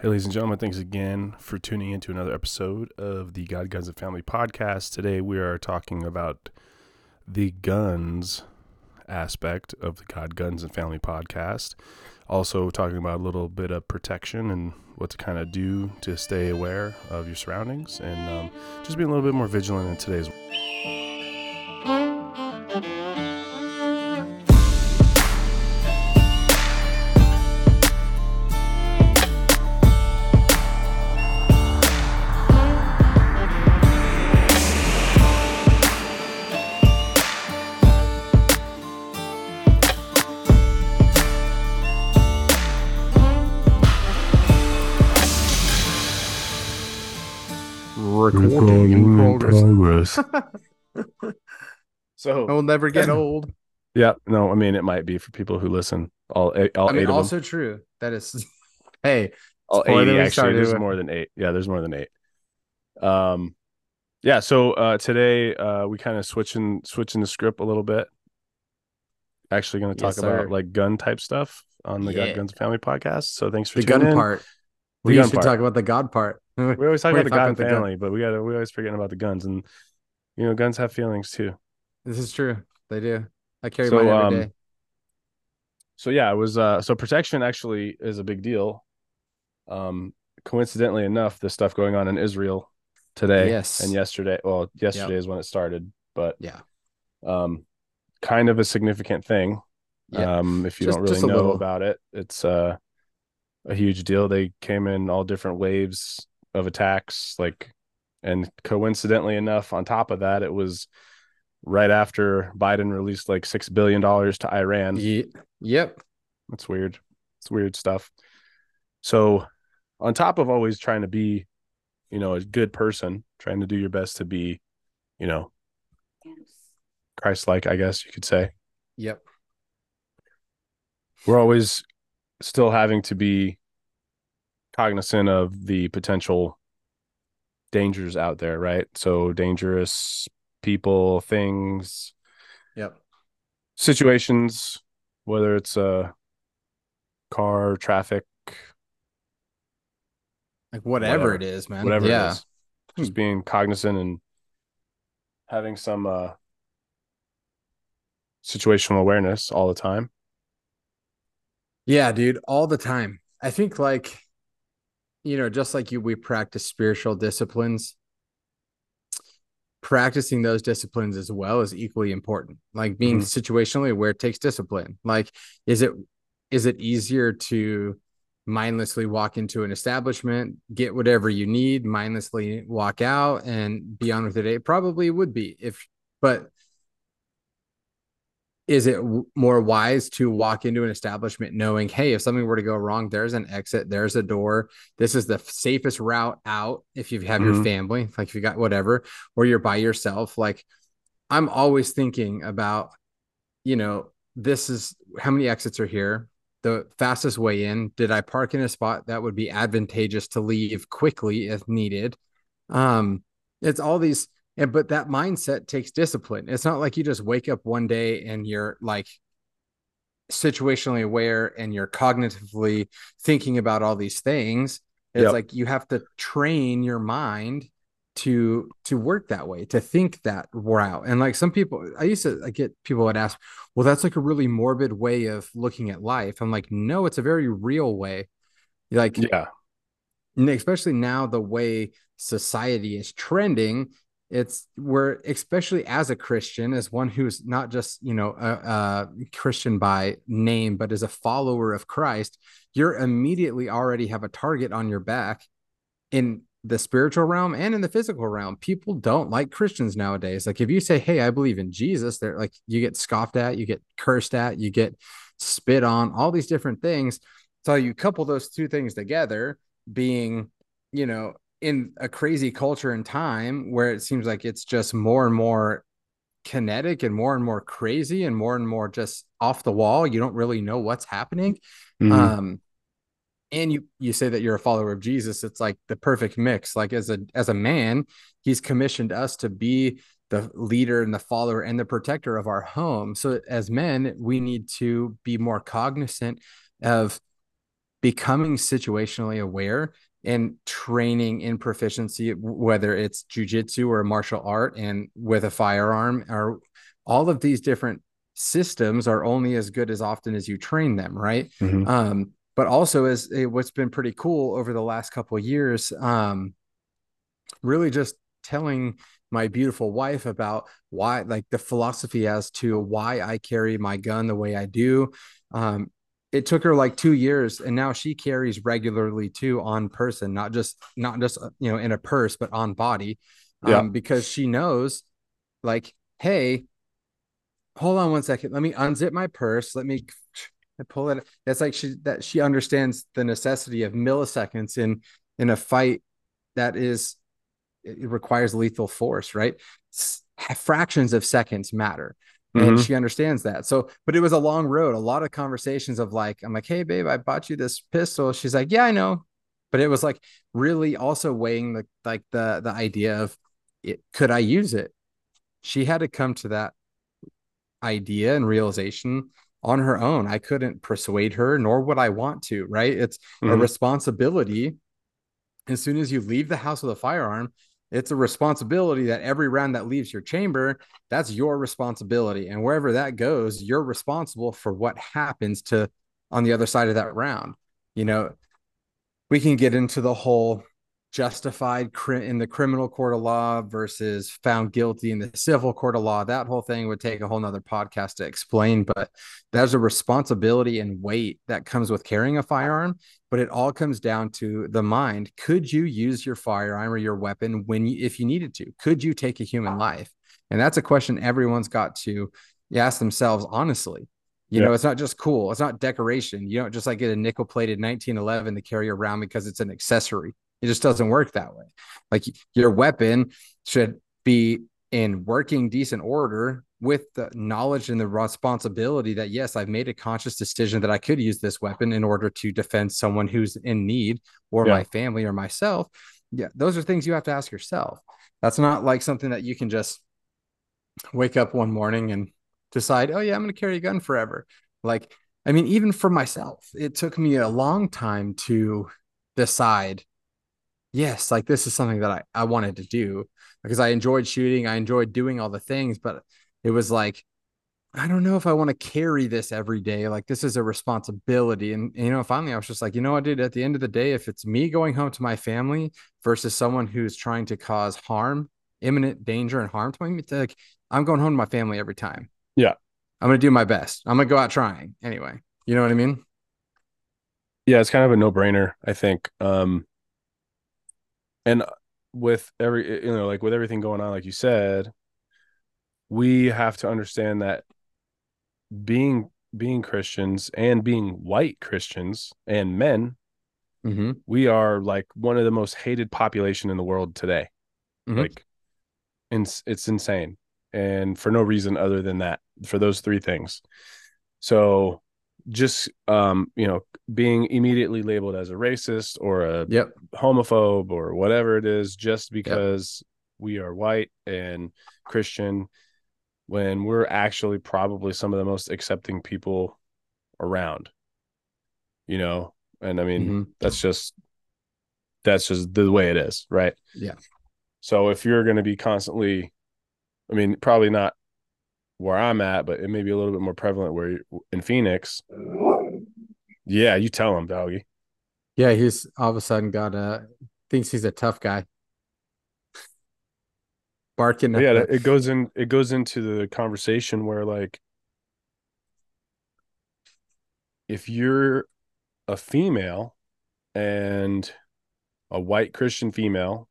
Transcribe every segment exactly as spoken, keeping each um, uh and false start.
Hey, ladies and gentlemen, thanks again for tuning in to another episode of the God, Guns, and Family podcast. Today we are talking about the guns aspect of the God, Guns, and Family podcast. Also talking about a little bit of protection and what to kind of do to stay aware of your surroundings and um, just being a little bit more vigilant in today's world. So I will never get old. Yeah, no, I mean it might be for people who listen. All, all I mean, eight of also them. True. That is, hey, all eight. Actually, there's with. more than eight. Yeah, there's more than eight. Um, yeah. So uh, today uh, we kind of switching switching the script a little bit. Actually, going to talk yes, about sir. like gun type stuff on the yeah. God, Guns, and Family podcast. So thanks for the tuning gun in. part. The we gun should part. talk about the God part. We always talk We're about the God and family, gun. but we got we always forgetting about the guns, and you know, guns have feelings too. This is true. They do. I carry so, mine every um, day. So yeah, it was uh, so protection actually is a big deal. Um, coincidentally enough, the stuff going on in Israel today yes. and yesterday. Well, yesterday yep. is when it started, but yeah, um, kind of a significant thing. Yeah. Um, if you just, don't really know little. about it, it's uh, a huge deal. They came in all different waves of attacks, like, and coincidentally enough, on top of that, it was right after Biden released like six billion dollars to Iran. Ye- yep, that's weird. It's weird stuff. So, on top of always trying to be, you know, a good person, trying to do your best to be, you know, Christ-like, I guess you could say. Yep. We're always still having to be cognizant of the potential dangers out there, right? So dangerous people, things, yep, situations, whether it's a car, traffic, like whatever, whatever it is, man, whatever yeah. it is, just being cognizant and having some uh, situational awareness all the time. Yeah, dude, all the time. I think like, you know, just like you, we practice spiritual disciplines. Practicing those disciplines as well is equally important. Like being mm-hmm. situationally aware takes discipline. Like, is it is it easier to mindlessly walk into an establishment, get whatever you need, mindlessly walk out and be on with the day? Probably would be if, but is it w- more wise to walk into an establishment knowing, hey, if something were to go wrong, there's an exit, there's a door. This is the f- safest route out if you have mm-hmm. your family, like if you got whatever, or you're by yourself. Like I'm always thinking about, you know, this is how many exits are here. The fastest way in. Did I park in a spot that would be advantageous to leave quickly if needed? Um, it's all these. And, but that mindset takes discipline. It's not like you just wake up one day and you're like situationally aware and you're cognitively thinking about all these things. It's yep. like you have to train your mind to to work that way, to think that route. And like some people, I used to I get people would ask, well, that's like a really morbid way of looking at life. I'm like, no, it's a very real way. Like, yeah, especially now the way society is trending. It's we're especially as a Christian, as one who's not just, you know, a, a Christian by name, but as a follower of Christ, you're immediately already have a target on your back in the spiritual realm and in the physical realm. People don't like Christians nowadays. Like if you say, hey, I believe in Jesus, they're like, you get scoffed at, you get cursed at, you get spit on, all these different things. So you couple those two things together, being, you know, in a crazy culture and time where it seems like it's just more and more kinetic and more and more crazy and more and more just off the wall. You don't really know what's happening. Mm-hmm. Um, and you, you say that you're a follower of Jesus. It's like the perfect mix. Like as a, as a man, he's commissioned us to be the leader and the follower and the protector of our home. So as men, we need to be more cognizant of becoming situationally aware and training in proficiency, whether it's jujitsu or martial art and with a firearm, or all of these different systems are only as good as often as you train them, right? Mm-hmm. Um, but also as a, what's been pretty cool over the last couple of years, um, really just telling my beautiful wife about why, like the philosophy as to why I carry my gun the way I do. Um, it took her like two years and now she carries regularly too on person, not just, not just, you know, in a purse, but on body, um, yeah. because she knows like, hey, hold on one second. Let me unzip my purse. Let me pull it. That's like she, that she understands the necessity of milliseconds in, in a fight that is, it requires lethal force, right? Fractions of seconds matter. And mm-hmm. she understands that. So, but it was a long road, a lot of conversations of like, I'm like, hey babe, I bought you this pistol. She's like, yeah, I know. But it was like really also weighing the, like the, the idea of it, could I use it? She had to come to that idea and realization on her own. I couldn't persuade her, nor would I want to, right? It's mm-hmm. a responsibility. As soon as you leave the house with a firearm, it's a responsibility that every round that leaves your chamber, that's your responsibility. And wherever that goes, you're responsible for what happens to on the other side of that round. You know, we can get into the whole justified cri- in the criminal court of law versus found guilty in the civil court of law. That whole thing would take a whole nother podcast to explain, but there's a responsibility and weight that comes with carrying a firearm, but it all comes down to the mind. Could you use your firearm or your weapon when you, if you needed to? Could you take a human life? And that's a question everyone's got to ask themselves honestly. You yeah. know, it's not just cool. It's not decoration. You don't just like get a nickel plated nineteen eleven to carry around because it's an accessory. It just doesn't work that way. Like your weapon should be in working decent order with the knowledge and the responsibility that, yes, I've made a conscious decision that I could use this weapon in order to defend someone who's in need or yeah. my family or myself. Yeah. Those are things you have to ask yourself. That's not like something that you can just wake up one morning and decide, oh yeah, I'm going to carry a gun forever. Like, I mean, even for myself, it took me a long time to decide, yes, like this is something that I, I wanted to do because I enjoyed shooting. I enjoyed doing all the things, but it was like, I don't know if I want to carry this every day. Like this is a responsibility. And, and, you know, finally I was just like, you know what, dude, at the end of the day, if it's me going home to my family versus someone who's trying to cause harm, imminent danger and harm to me, it's like, I'm going home to my family every time. Yeah. I'm going to do my best. I'm going to go out trying anyway. You know what I mean? Yeah. It's kind of a no brainer, I think. Um, And with every, you know, like with everything going on, like you said, we have to understand that being, being Christians and being white Christians and men, mm-hmm. we are like one of the most hated population in the world today. Mm-hmm. Like it's, it's insane. And for no reason other than that, for those three things. So just, um, you know, being immediately labeled as a racist or a yep. homophobe or whatever it is, just because yep. we are white and Christian, when we're actually probably some of the most accepting people around, you know? And I mean, mm-hmm. that's just, that's just the way it is. Right. Yeah. So if you're going to be constantly, I mean, probably not where I'm at, but it may be a little bit more prevalent where in Phoenix. Yeah, you tell him, doggy. Yeah, he's all of a sudden got a thinks he's a tough guy. Barking. Yeah, the... it goes in. It goes into the conversation where, like, if you're a female and a white Christian female,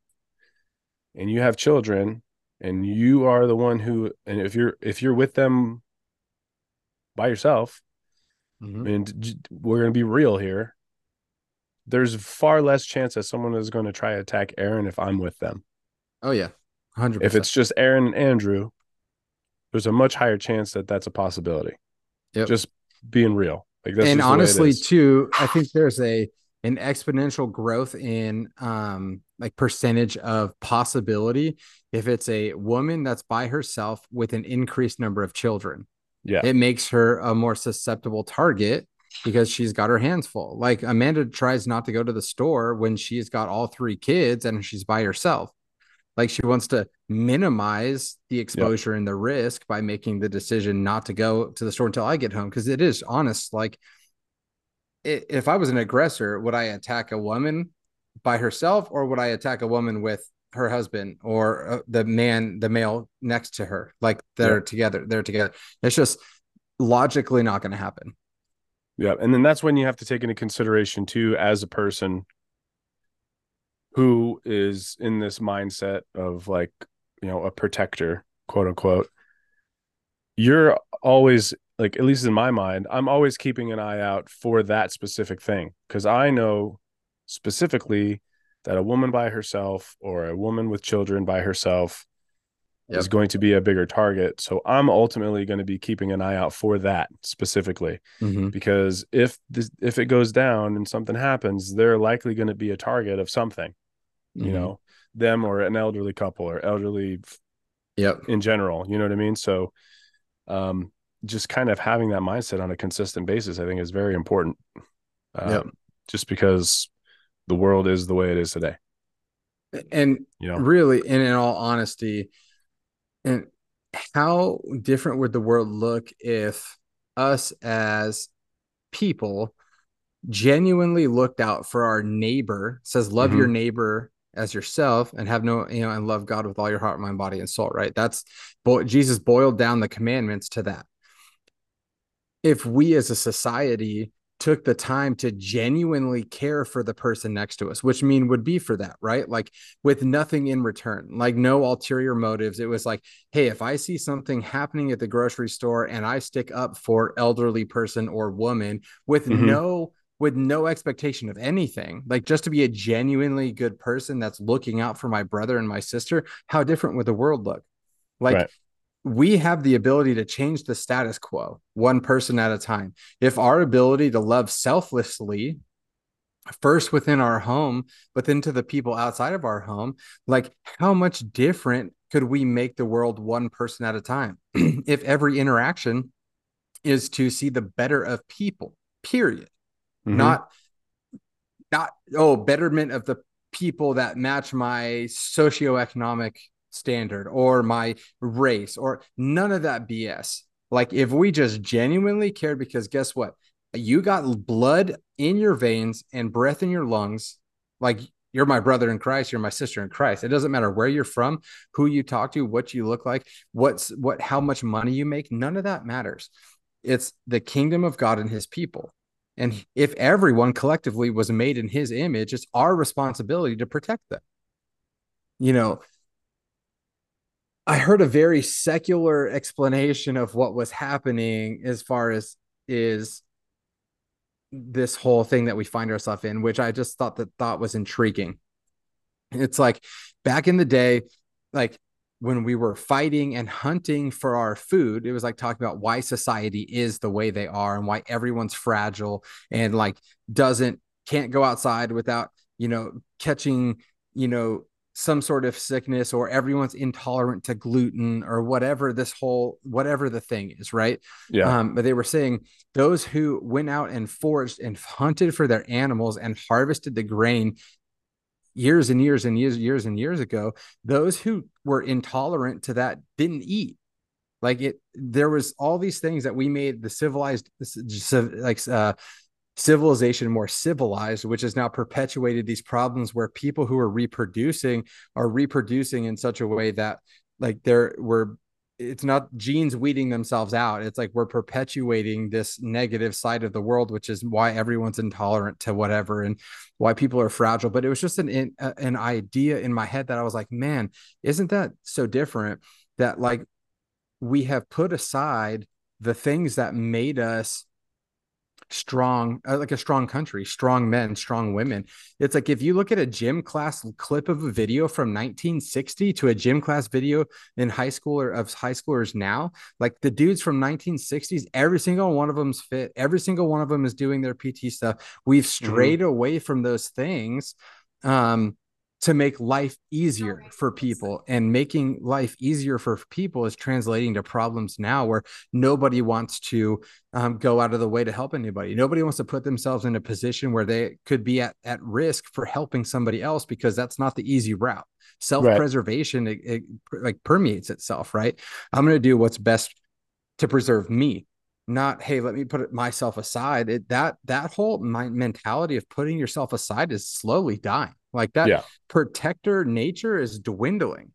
and you have children, and you are the one who, and if you're if you're with them by yourself. Mm-hmm. And we're going to be real here. There's far less chance that someone is going to try to attack Aaron if I'm with them. Oh, yeah. one hundred percent. If it's just Aaron and Andrew, there's a much higher chance that that's a possibility. Yep. Just being real. Like that's and honestly, too, I think there's a an exponential growth in um like percentage of possibility if it's a woman that's by herself with an increased number of children. Yeah, it makes her a more susceptible target because she's got her hands full. Like Amanda tries not to go to the store when she's got all three kids and she's by herself. Like she wants to minimize the exposure, yep, and the risk by making the decision not to go to the store until I get home. Because it is honest. Like it, if I was an aggressor, would I attack a woman by herself, or would I attack a woman with her husband or uh, the man, the male next to her? Like they're, yep, together, they're together. It's just logically not going to happen. Yeah. And then that's when you have to take into consideration too, as a person who is in this mindset of like, you know, a protector, quote unquote, you're always like, at least in my mind, I'm always keeping an eye out for that specific thing. Cause I know specifically that a woman by herself or a woman with children by herself, yep, is going to be a bigger target. So I'm ultimately going to be keeping an eye out for that specifically, mm-hmm, because if this, if it goes down and something happens, they're likely going to be a target of something. You mm-hmm. know, them or an elderly couple or elderly, yep, in general, you know what I mean? So um, just kind of having that mindset on a consistent basis, I think, is very important, um, yep, just because the world is the way it is today. And, you know, really, and in all honesty, and how different would the world look if us as people genuinely looked out for our neighbor? It says, love mm-hmm. your neighbor as yourself, and have no, you know, and love God with all your heart, mind, body, and soul, right? That's bo- Jesus boiled down the commandments to that. If we as a society took the time to genuinely care for the person next to us, which mean would be for that, right? Like with nothing in return, like no ulterior motives. It was like, hey, if I see something happening at the grocery store and I stick up for elderly person or woman with mm-hmm. no, with no expectation of anything, like just to be a genuinely good person that's looking out for my brother and my sister, how different would the world look? Like, right, we have the ability to change the status quo one person at a time. If our ability to love selflessly, first within our home, but then to the people outside of our home, like how much different could we make the world one person at a time? If every interaction is to see the better of people, period. Mm-hmm. Not, not, oh, betterment of the people that match my socioeconomic standard or my race or none of that B S. Like if we just genuinely cared, because guess what? You got blood in your veins and breath in your lungs. Like you're my brother in Christ. You're my sister in Christ. It doesn't matter where you're from, who you talk to, what you look like, what's what, how much money you make. None of that matters. It's the kingdom of God and his people. And if everyone collectively was made in his image, it's our responsibility to protect them. You know, I heard a very secular explanation of what was happening as far as is this whole thing that we find ourselves in, which I just thought that thought was intriguing. It's like back in the day, like when we were fighting and hunting for our food, it was like talking about why society is the way they are and why everyone's fragile and like doesn't, can't go outside without, you know, catching, you know, some sort of sickness, or everyone's intolerant to gluten or whatever this whole, whatever the thing is. Right. Yeah. Um, but they were saying those who went out and foraged and hunted for their animals and harvested the grain years and years and years, years and years ago, those who were intolerant to that didn't eat. Like it, there was all these things that we made the civilized, like, uh, civilization more civilized, which has now perpetuated these problems where people who are reproducing are reproducing in such a way that like there were, it's not genes weeding themselves out. It's like we're perpetuating this negative side of the world, which is why everyone's intolerant to whatever and why people are fragile. But it was just an an idea in my head that I was like, man, isn't that so different that like we have put aside the things that made us strong, like a strong country, strong men, strong women. It's like if you look at a gym class clip of a video from nineteen sixty to a gym class video in high school or of high schoolers now, like the dudes from nineteen sixties, every single one of them's fit, every single one of them is doing their P T stuff. We've strayed mm-hmm. away from those things um to make life easier for people. And making life easier for people is translating to problems now where nobody wants to um, go out of the way to help anybody. Nobody wants to put themselves in a position where they could be at, at risk for helping somebody else, because that's not the easy route. Self-preservation, right. it, it like permeates itself, right? I'm going to do what's best to preserve me. Not, hey, let me put myself aside. It, that that whole my mentality of putting yourself aside is slowly dying. Like that yeah. protector nature is dwindling.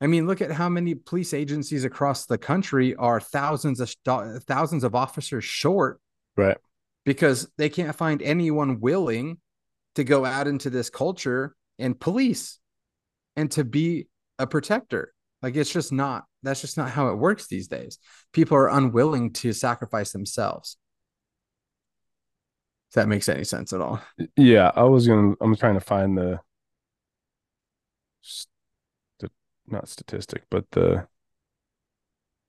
I mean, look at how many police agencies across the country are thousands of thousands of officers short, right? Because they can't find anyone willing to go out into this culture and police and to be a protector. Like, it's just not, that's just not how it works these days. People are unwilling to sacrifice themselves. If that makes any sense at all. Yeah. I was going to, I'm trying to find the, the, not statistic, but the,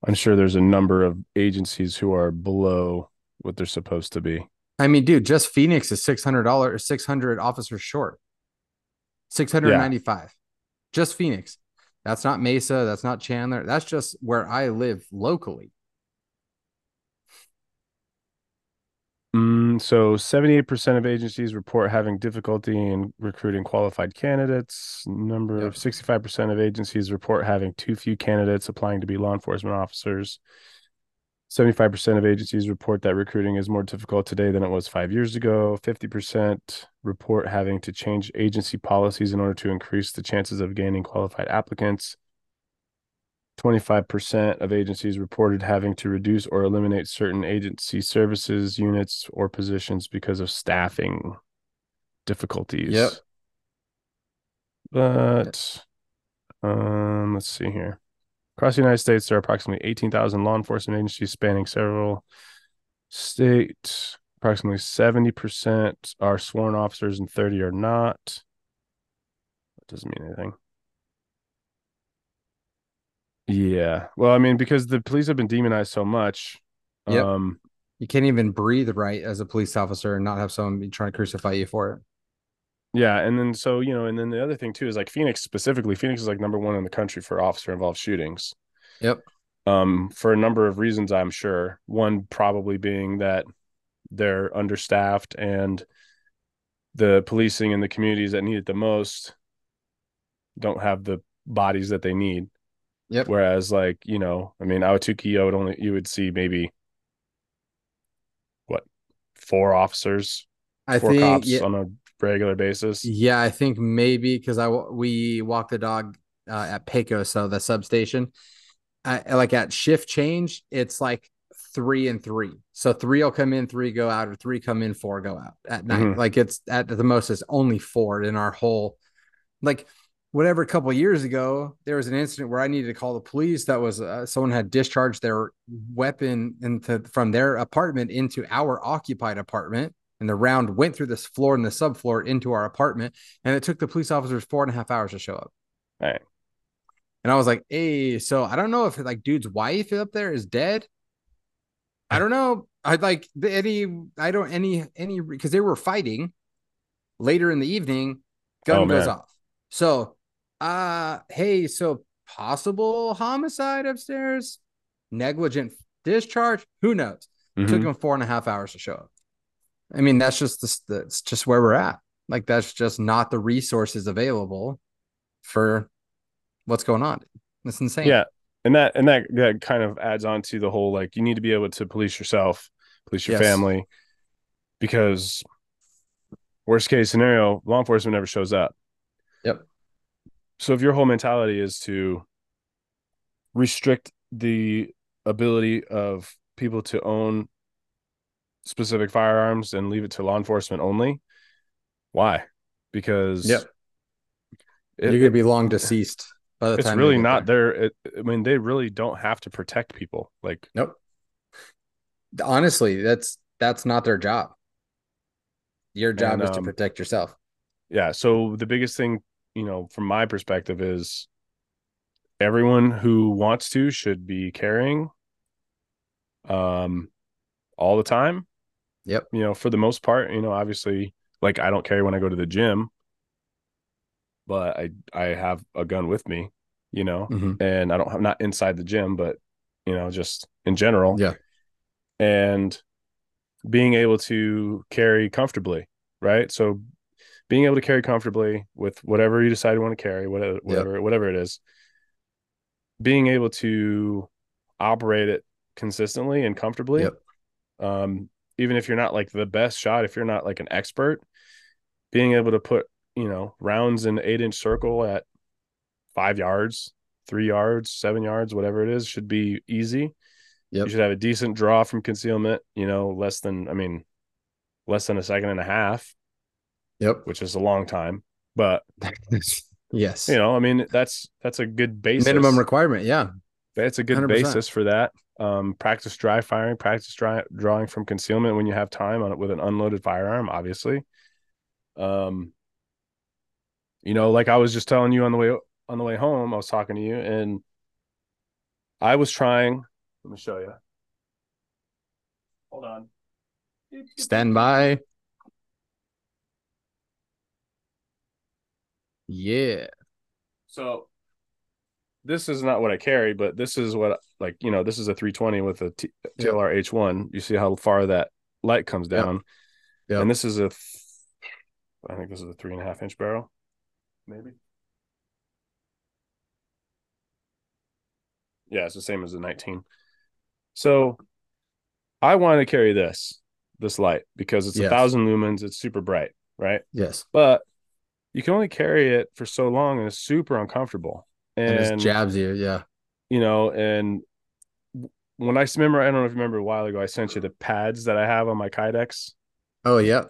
I'm sure there's a number of agencies who are below what they're supposed to be. I mean, dude, just Phoenix is six hundred dollars, six hundred officers short, six hundred ninety-five, yeah. Just Phoenix. That's not Mesa. That's not Chandler. That's just where I live locally. Mm, so seventy-eight percent of agencies report having difficulty in recruiting qualified candidates. Number yep. of sixty-five percent of agencies report having too few candidates applying to be law enforcement officers. seventy-five percent of agencies report that recruiting is more difficult today than it was five years ago. fifty percent report having to change agency policies in order to increase the chances of gaining qualified applicants. twenty-five percent of agencies reported having to reduce or eliminate certain agency services, units, or positions because of staffing difficulties. Yep. But um, let's see here. Across the United States, there are approximately eighteen thousand law enforcement agencies spanning several states. Approximately seventy percent are sworn officers and thirty are not. That doesn't mean anything. Yeah. Well, I mean, because the police have been demonized so much. Yep. Um, you can't even breathe right as a police officer and not have someone be trying to crucify you for it. Yeah. And then, so, you know, and then the other thing too is like Phoenix specifically, Phoenix is like number one in the country for officer involved shootings. Yep. Um, for a number of reasons, I'm sure. One probably being that they're understaffed and the policing in the communities that need it the most don't have the bodies that they need. Yep. Whereas, like, you know, I mean, Ahwatukee, I would only, you would see maybe what, four officers, I four think, cops yeah. on a regular basis. Yeah, I think maybe because I we walk the dog uh, at Pecos, so the substation. I, like at shift change, it's like three and three. So three will come in, three go out, or three come in, four go out at night. Mm-hmm. Like it's at the most is only four in our whole. Like whatever, a couple of years ago, there was an incident where I needed to call the police. That was uh, someone had discharged their weapon into from their apartment into our occupied apartment. And the round went through this floor and the subfloor into our apartment. And it took the police officers four and a half hours to show up. All right. And I was like, hey, so I don't know if like dude's wife up there is dead. I don't know. I'd like any, I don't any, any, because they were fighting later in the evening. Gun oh, goes man. off. So, uh, hey, so possible homicide upstairs, negligent discharge. Who knows? Mm-hmm. It took them four and a half hours to show up. I mean, that's just the, that's just where we're at. Like, that's just not the resources available for what's going on. That's insane. Yeah, and that and that that kind of adds on to the whole like you need to be able to police yourself, police your yes. family, because worst case scenario, law enforcement never shows up. Yep. So if your whole mentality is to restrict the ability of people to own specific firearms and leave it to law enforcement only. Why? Because yep. it, you're gonna be long deceased by the it's time. It's really not there. It, I mean, they really don't have to protect people. Like, nope. Honestly, that's that's not their job. Your job and, is to um, protect yourself. Yeah. So the biggest thing, you know, from my perspective, is everyone who wants to should be carrying, um, all the time. Yep. You know, for the most part, you know, obviously, like I don't carry when I go to the gym. but I, I have a gun with me, you know, mm-hmm. and I don't have, not inside the gym, but, you know, just in general. Yeah. And being able to carry comfortably. Right. So being able to carry comfortably with whatever you decide you want to carry, whatever, whatever, yep. whatever it is, being able to operate it consistently and comfortably. Yep. Um, even if you're not like the best shot, if you're not like an expert, being able to put, you know, rounds in eight inch circle at five yards, three yards, seven yards, whatever it is, should be easy. Yep. You should have a decent draw from concealment, you know, less than, I mean, less than a second and a half. Yep. Which is a long time, but yes, you know, I mean, that's, that's a good basis. Minimum requirement. Yeah. That's a good one hundred percent basis for that. Um, practice dry firing, practice dry drawing from concealment when you have time on it with an unloaded firearm, obviously. Um, you know, like I was just telling you on the way, on the way home, I was talking to you and I was trying, let me show you. Hold on. Stand by. Yeah. So this is not what I carry, but this is what, like, you know, this is a three twenty with a T- TLR H one. You see how far that light comes down. Yeah. Yep. And this is a, I think this is a three and a half inch barrel. Maybe. Yeah. It's the same as the nineteen. So I want to carry this, this light because it's a yes. thousand lumens. It's super bright. Right. Yes. But you can only carry it for so long and it's super uncomfortable. And, and it's jabs you. Yeah. You know, and when I remember, I don't know if you remember a while ago, I sent you the pads that I have on my Kydex. Oh, yeah.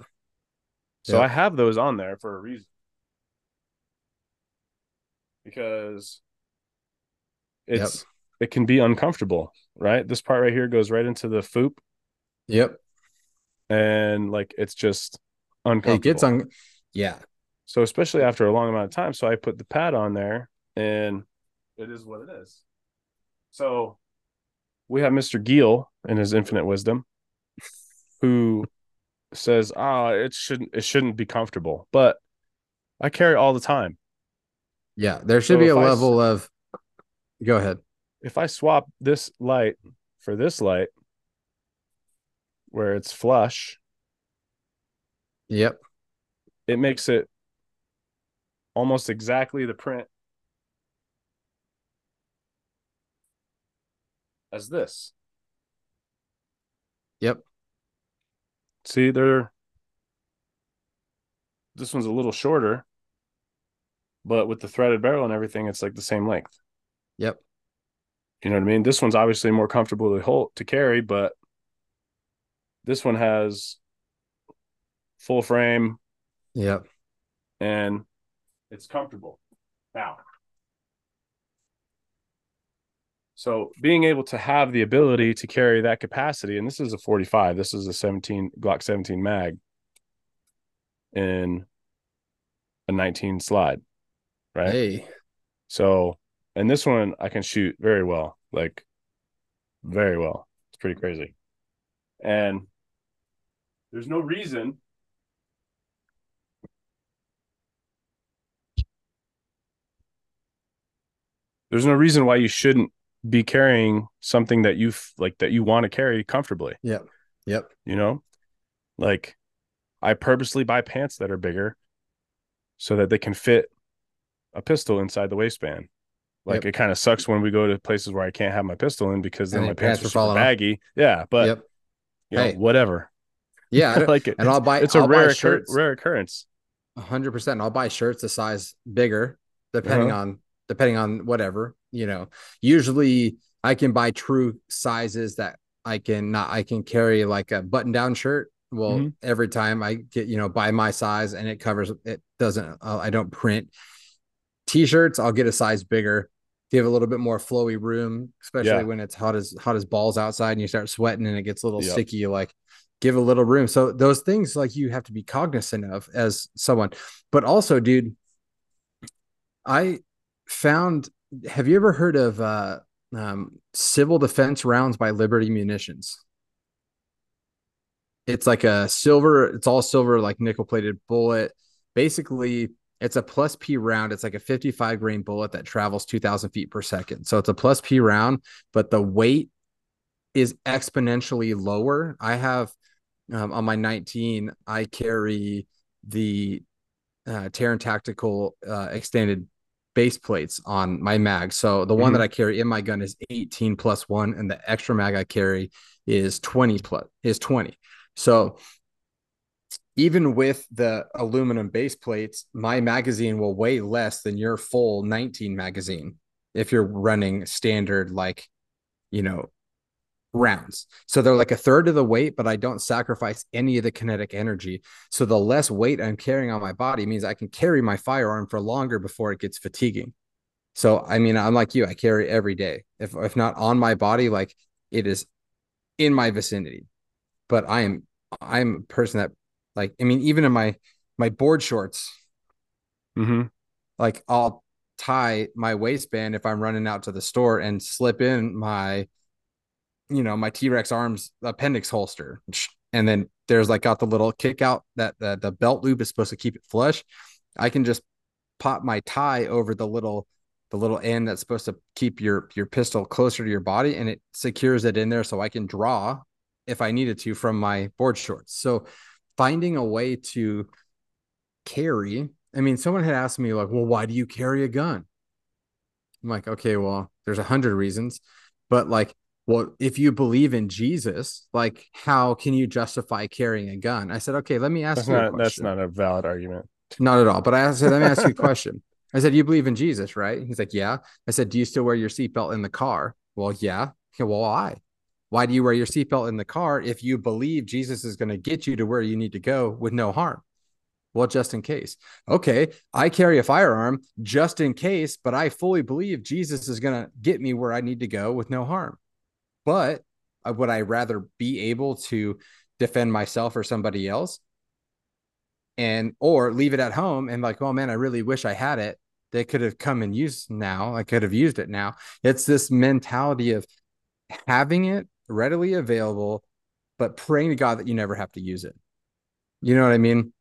So yep. I have those on there for a reason. Because it's yep. it can be uncomfortable, right? This part right here goes right into the foop. Yep. And like it's just uncomfortable. It gets on un- yeah. So especially after a long amount of time. So I put the pad on there and it is what it is. So we have Mister Giel in his infinite wisdom who says, ah, oh, it shouldn't it shouldn't be comfortable. But I carry all the time. Yeah, there should so be a I, level of go ahead. If I swap this light for this light where it's flush. Yep. It makes it almost exactly the print as this. Yep. See, they're this one's a little shorter. But with the threaded barrel and everything, it's like the same length. Yep. You know what I mean? This one's obviously more comfortable to hold, to carry, but this one has full frame. Yep. And it's comfortable now. So being able to have the ability to carry that capacity, and this is a forty-five, this is a seventeen Glock seventeen mag in a nineteen slide. Right. Hey. So, and this one I can shoot very well, like very well. It's pretty crazy. And there's no reason There's no reason why you shouldn't be carrying something that you like that you want to carry comfortably. Yep. Yep. You know? Like I purposely buy pants that are bigger so that they can fit a pistol inside the waistband. Like yep. it kind of sucks when we go to places where I can't have my pistol in because then my pants, pants are super baggy. Off. Yeah, but yep. you know, hey. whatever. Yeah, I like it. And it's, I'll buy. It's I'll a rare occur- rare occurrence. A hundred percent. I'll buy shirts a size bigger, depending uh-huh. on depending on whatever you know. Usually, I can buy true sizes that I can not. I can carry like a button down shirt. Well, mm-hmm. every time I get you know buy my size and it covers. It doesn't. Uh, I don't print. T-shirts, I'll get a size bigger, give a little bit more flowy room, especially yeah. when it's hot as hot as balls outside and you start sweating and it gets a little yep. sticky, like give a little room. So those things like you have to be cognizant of as someone. But also, dude, I found, have you ever heard of uh, um, civil defense rounds by Liberty Munitions? It's like a silver, it's all silver, like nickel plated bullet. Basically, It's a plus P round. It's like a fifty-five grain bullet that travels two thousand feet per second. So it's a plus P round, but the weight is exponentially lower. I have um, on my nineteen, I carry the uh, Taran Tactical uh, extended base plates on my mag. So the mm-hmm. one that I carry in my gun is eighteen plus one, and the extra mag I carry is twenty plus is twenty. So even with the aluminum base plates, my magazine will weigh less than your full nineteen magazine if you're running standard, like, you know, rounds. So they're like a third of the weight, but I don't sacrifice any of the kinetic energy. So the less weight I'm carrying on my body means I can carry my firearm for longer before it gets fatiguing. So, I mean, I'm like you, I carry every day. If, if not on my body, like it is in my vicinity, but I am, I'm a person that, like, I mean, even in my, my board shorts, mm-hmm. like I'll tie my waistband if I'm running out to the store and slip in my, you know, my T-Rex Arms appendix holster. And then there's like got the little kick out that the, the belt loop is supposed to keep it flush. I can just pop my tie over the little, the little end that's supposed to keep your, your pistol closer to your body. And it secures it in there. So I can draw if I needed to from my board shorts. So finding a way to carry, I mean, someone had asked me like, well, why do you carry a gun? I'm like, okay, well, there's a hundred reasons, but like, well, if you believe in Jesus, like, how can you justify carrying a gun? I said, okay, let me ask that's you not, a question. That's not a valid argument. Not at all. But I said, let me ask you a question. I said, you believe in Jesus, right? He's like, yeah. I said, do you still wear your seatbelt in the car? Well, yeah. Okay, well, why? Why do you wear your seatbelt in the car if you believe Jesus is going to get you to where you need to go with no harm? Well, just in case. Okay, I carry a firearm just in case, but I fully believe Jesus is going to get me where I need to go with no harm. But would I rather be able to defend myself or somebody else, and or leave it at home and like, oh man, I really wish I had it. They could have come and used now. I could have used it now. It's this mentality of having it readily available, but praying to God that you never have to use it. You know what I mean?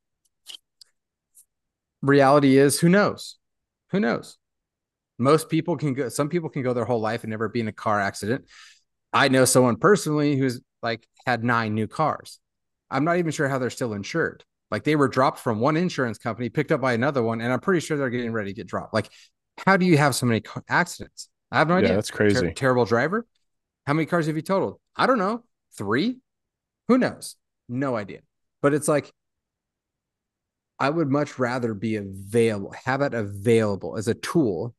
Reality is, who knows? Who knows? Most people can go, some people can go their whole life and never be in a car accident. I know someone personally who's like had nine new cars. I'm not even sure how they're still insured. Like they were dropped from one insurance company, picked up by another one. And I'm pretty sure they're getting ready to get dropped. Like, how do you have so many accidents? I have no yeah, idea. That's crazy. Ter- terrible driver. How many cars have you totaled? I don't know. Three? Who knows? No idea. But it's like, I would much rather be available, have it available as a tool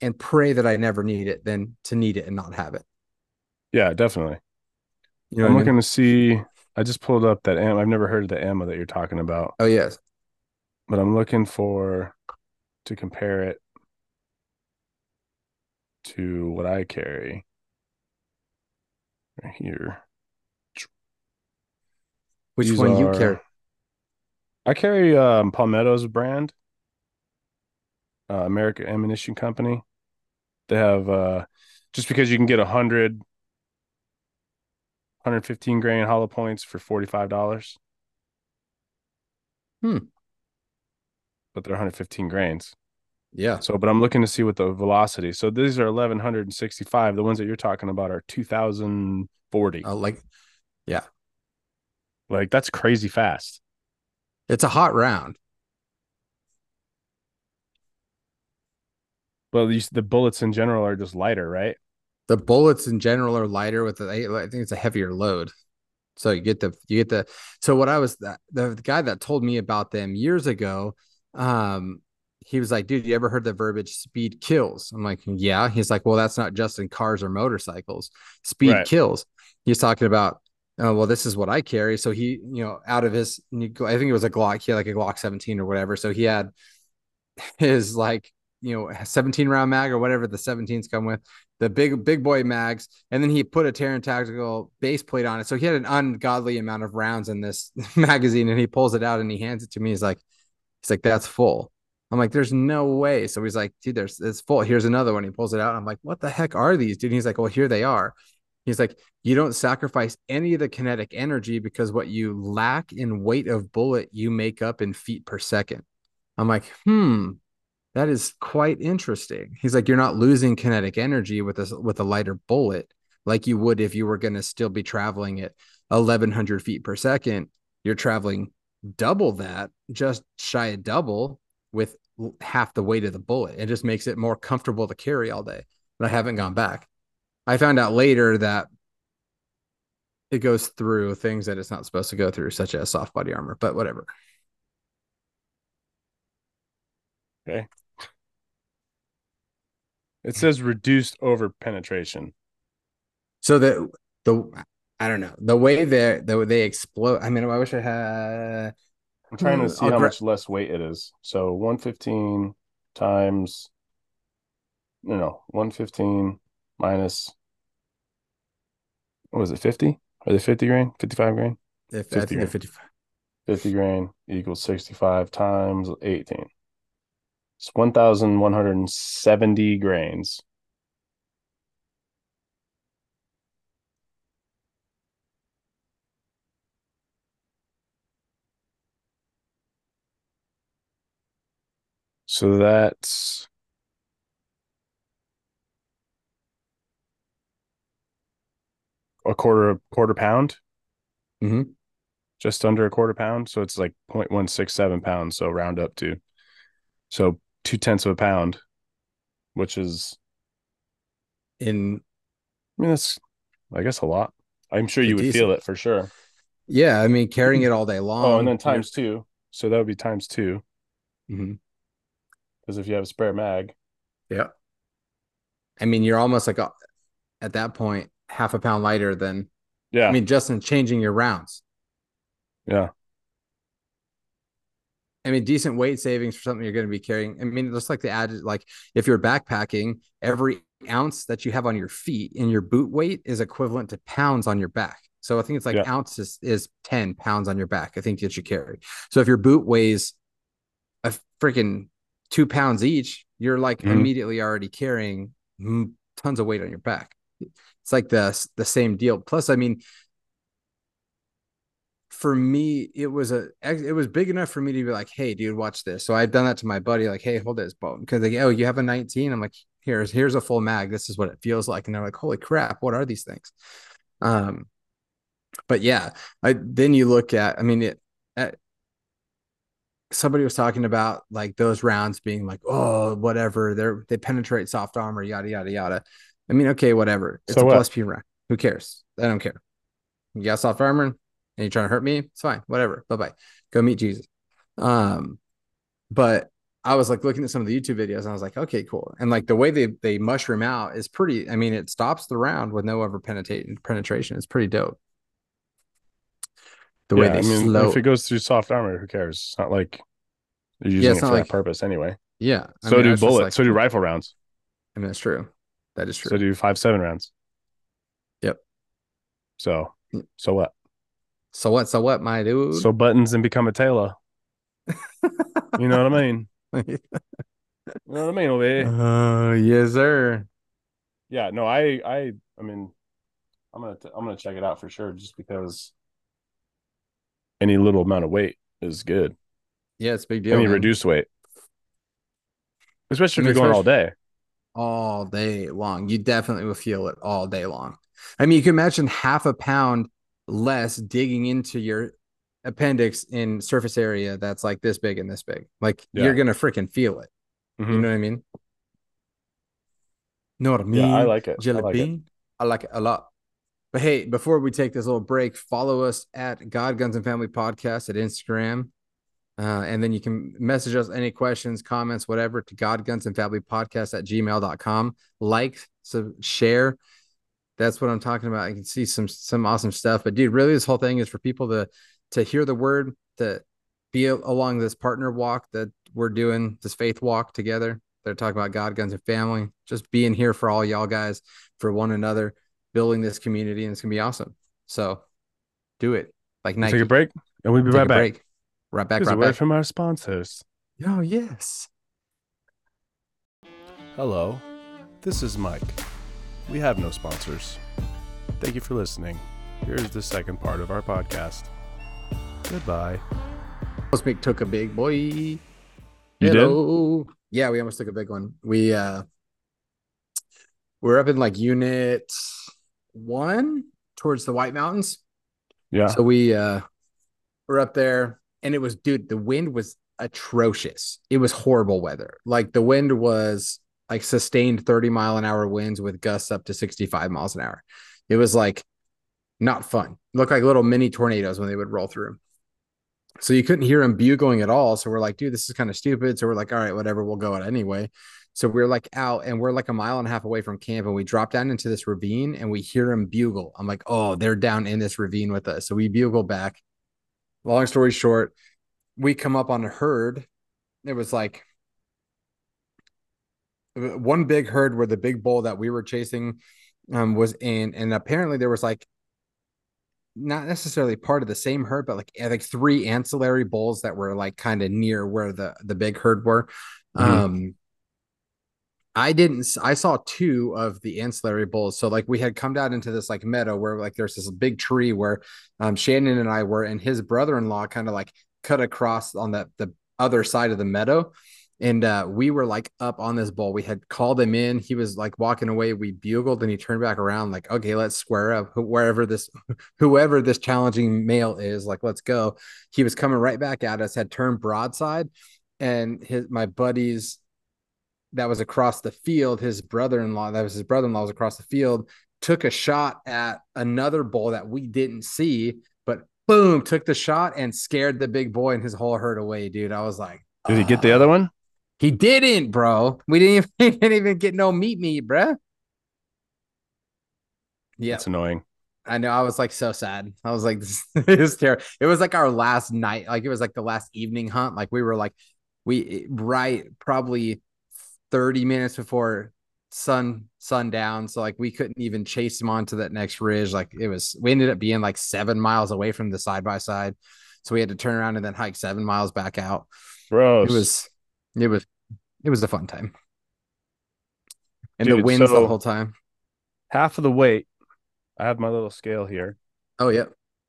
and pray that I never need it than to need it and not have it. Yeah, definitely. You know I'm looking I mean? to see. I just pulled up that ammo. I've never heard of the ammo that you're talking about. Oh, yes. But I'm looking for to compare it to what I carry right here. Which These one are, you carry? I carry um, Palmetto's brand, uh, American Ammunition Company. They have uh, just because you can get a hundred. one hundred fifteen grain hollow points for forty-five dollars. Hmm. But they're one hundred fifteen grains. Yeah. So, but I'm looking to see what the velocity. So these are eleven sixty-five. The ones that you're talking about are two thousand forty. Uh, like, yeah. Like that's crazy fast. It's a hot round. Well, these, the bullets in general are just lighter, right? The bullets in general are lighter with, I think it's a heavier load. So you get the, you get the, so what I was, the, the guy that told me about them years ago, um, he was like, dude, you ever heard the verbiage speed kills? I'm like, yeah. He's like, well, that's not just in cars or motorcycles. Speed right. kills. He's talking about, oh, well, this is what I carry. So he, you know, out of his, I think it was a Glock, he had like a Glock seventeen or whatever. So he had his like, you know, seventeen round mag or whatever the seventeens come with, the big, big boy mags. And then he put a Taran Tactical base plate on it. So he had an ungodly amount of rounds in this magazine, and he pulls it out and he hands it to me. He's like, he's like, that's full. I'm like, there's no way. So he's like, dude, there's, it's full. Here's another one. He pulls it out. I'm like, what the heck are these, dude? And he's like, well, here they are. He's like, you don't sacrifice any of the kinetic energy because what you lack in weight of bullet, you make up in feet per second. I'm like, hmm, that is quite interesting. He's like, you're not losing kinetic energy with a, with a lighter bullet like you would if you were going to still be traveling at eleven hundred feet per second. You're traveling double that, just shy of double with half the weight of the bullet. It just makes it more comfortable to carry all day. But I haven't gone back. I found out later that it goes through things that it's not supposed to go through, such as soft body armor, but whatever. Okay. It says reduced over penetration. So the, the, I don't know, the way that they, they explode. I mean, I wish I had. I'm trying to see I'll how gra- much less weight it is. So one fifteen times, no, no, one fifteen minus, what was it, fifty? Are they fifty grain? fifty-five grain? If, fifty I think grain. They're fifty-five. fifty grain equals sixty-five times eighteen. It's one thousand one hundred seventy grains. So that's a quarter quarter pound. Mm-hmm. Just under a quarter pound. So it's like zero point one six seven pounds. So round up to. So two tenths of a pound, which is in. I mean, that's, I guess, a lot. I'm sure you would decent. Feel it for sure. Yeah. I mean, carrying it all day long. Oh, and then times two. So that would be times two. Mm-hmm. Because if you have a spare mag. Yeah. I mean, you're almost like, a, at that point, half a pound lighter than. Yeah. I mean, just in changing your rounds. Yeah. I mean, decent weight savings for something you're going to be carrying. I mean, just like the ad, like if you're backpacking, every ounce that you have on your feet in your boot weight is equivalent to pounds on your back. So I think it's like yeah. ounces is ten pounds on your back, I think, that you carry. So if your boot weighs a freaking two pounds each, you're like mm-hmm. immediately already carrying tons of weight on your back. It's like the, the same deal. Plus, I mean, for me, it was a it was big enough for me to be like, hey, dude, watch this. So I've done that to my buddy, like, hey, hold this bone. Because they go, oh, you have a nineteen? I'm like, here's here's a full mag. This is what it feels like. And they're like, holy crap, what are these things? Um, but yeah, I then you look at, I mean, it at, somebody was talking about like those rounds being like, oh, whatever, they're they penetrate soft armor, yada yada yada. I mean, okay, whatever. It's so a what? Plus P round. Who cares? I don't care. You got soft armor? And you're trying to hurt me, it's fine, whatever. Bye-bye. Go meet Jesus. Um, but I was like looking at some of the YouTube videos and I was like, okay, cool. And like the way they they mushroom out is pretty, I mean, it stops the round with no over penetration. It's pretty dope. The yeah, way they I mean, slow. If it goes through soft armor, who cares? It's not like you're using yeah, it for like, that purpose anyway. Yeah. I so mean, do bullets. Like, so do rifle rounds. I mean, that's true. That is true. So do five seven rounds. Yep. So, so what? So what? So what, my dude? So buttons and become a tailor. You know what I mean? You know what I mean, Obi? Uh, yes, sir. Yeah, no, I, I, I mean, I'm gonna, t- I'm gonna check it out for sure, just because any little amount of weight is good. Yeah, it's a big deal. Any man. Reduced weight, especially if you're going all day, all day long, you definitely will feel it all day long. I mean, you can imagine half a pound less digging into your appendix in surface area that's like this big and this big, like yeah. you're gonna freaking feel it. Mm-hmm. You know what I mean? Know what I mean? Yeah, I like it. Jelly I like bean. It. I like it a lot. But hey, before we take this little break, follow us at God, Guns, and Family Podcast at Instagram, uh, and then you can message us any questions, comments, whatever to God, Guns, and Family Podcast at gmail dot com. Like, so share. That's what I'm talking about. You can see some some awesome stuff. But dude, really, this whole thing is for people to to hear the word, to be a, along this partner walk that we're doing, this faith walk together. They're talking about God, Guns, and Family. Just being here for all y'all guys, for one another, building this community, and it's gonna be awesome. So do it. Like Nike. Take a break, and we'll be right back. Break. Right back. Here's right a back from our sponsors. Oh yes. Hello, this is Mike. We have no sponsors. Thank you for listening. Here's the second part of our podcast. Goodbye. Let's make took a big boy. You Hello. did? Yeah, we almost took a big one. We uh, we're up in like unit one towards the White Mountains. Yeah. So we uh, were up there, and it was, dude, the wind was atrocious. It was horrible weather. Like the wind was like sustained thirty mile an hour winds with gusts up to sixty-five miles an hour. It was like not fun. It looked like little mini tornadoes when they would roll through. So you couldn't hear them bugling at all. So we're like, dude, this is kind of stupid. So we're like, all right, whatever, we'll go it anyway. So we're like out, and we're like a mile and a half away from camp, and we drop down into this ravine and we hear them bugle. I'm like, oh, they're down in this ravine with us. So we bugle back. Long story short, we come up on a herd. It was like one big herd where the big bull that we were chasing um, was in. And apparently there was like not necessarily part of the same herd, but like, I think three ancillary bulls that were like kind of near where the, the big herd were. Mm-hmm. Um, I didn't, I saw two of the ancillary bulls. So like we had come down into this like meadow where like there's this big tree where um, Shannon and I were, and his brother-in-law kind of like cut across on the, the other side of the meadow. And uh, we were like up on this bull. We had called him in. He was like walking away. We bugled, and he turned back around like, okay, let's square up. Wherever this, whoever this challenging male is, like, let's go. He was coming right back at us, had turned broadside. And his, my buddies that was across the field, his brother-in-law, that was his brother-in-law was across the field, took a shot at another bull that we didn't see, but boom, took the shot and scared the big boy and his whole herd away, dude. I was like, did he get the other one? He didn't, bro. We didn't even, didn't even get no meat meat, bruh. Yeah. That's annoying. I know. I was like so sad. I was like, this is terrible. It was like our last night. Like it was like the last evening hunt. Like we were like, we right probably thirty minutes before sun sundown. So like we couldn't even chase him onto that next ridge. Like it was, we ended up being like seven miles away from the side by side. So we had to turn around and then hike seven miles back out. Gross. It was It was, it was a fun time, and dude, the winds so the whole time. Half of the weight, I have my little scale here. Oh yeah,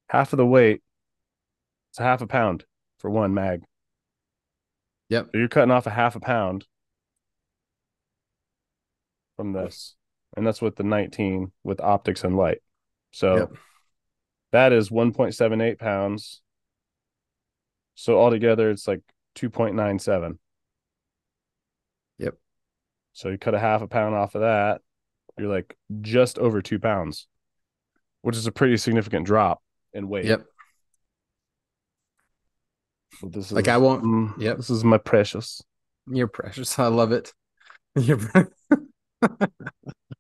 half of the weight. It's a half a pound for one mag. Yep, so you're cutting off a half a pound from this, and that's with the nineteen with optics and light. So yep. That is one point seven eight pounds. So altogether, it's like two point nine seven. Yep. So you cut a half a pound off of that. You're like just over two pounds, which is a pretty significant drop in weight. Yep. But this is like, I won't. Mm, yep. This is my precious. You're precious. I love it. You're pre-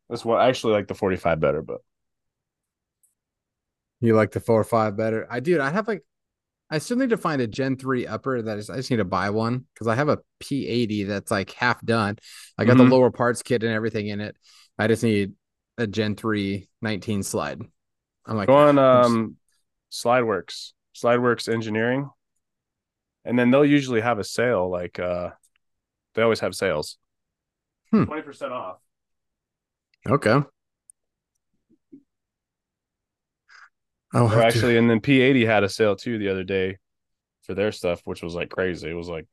That's what I actually like the forty-five better, but. You like the forty-five better? I do. I have like. I still need to find a Gen three upper that is, I just need to buy one because I have a P eighty that's like half done. I got mm-hmm. the lower parts kit and everything in it. I just need a Gen three nineteen slide. I'm like, go on um, Slideworks, Slideworks Engineering. And then they'll usually have a sale. Like uh, they always have sales. Hmm. twenty percent off. Okay. Or actually, to. And then P eighty had a sale too the other day for their stuff, which was like crazy. It was like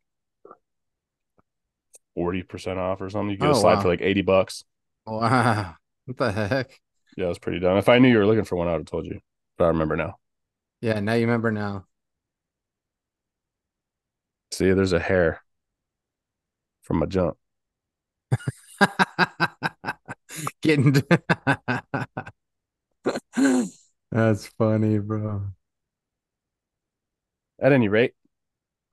forty percent off or something. You could get oh, a slide wow. for like eighty bucks. Wow. What the heck? Yeah, it was pretty dumb. If I knew you were looking for one, I would have told you. But I remember now. Yeah, now you remember now. See, there's a hair from my jump. Getting. That's funny, bro. At any rate.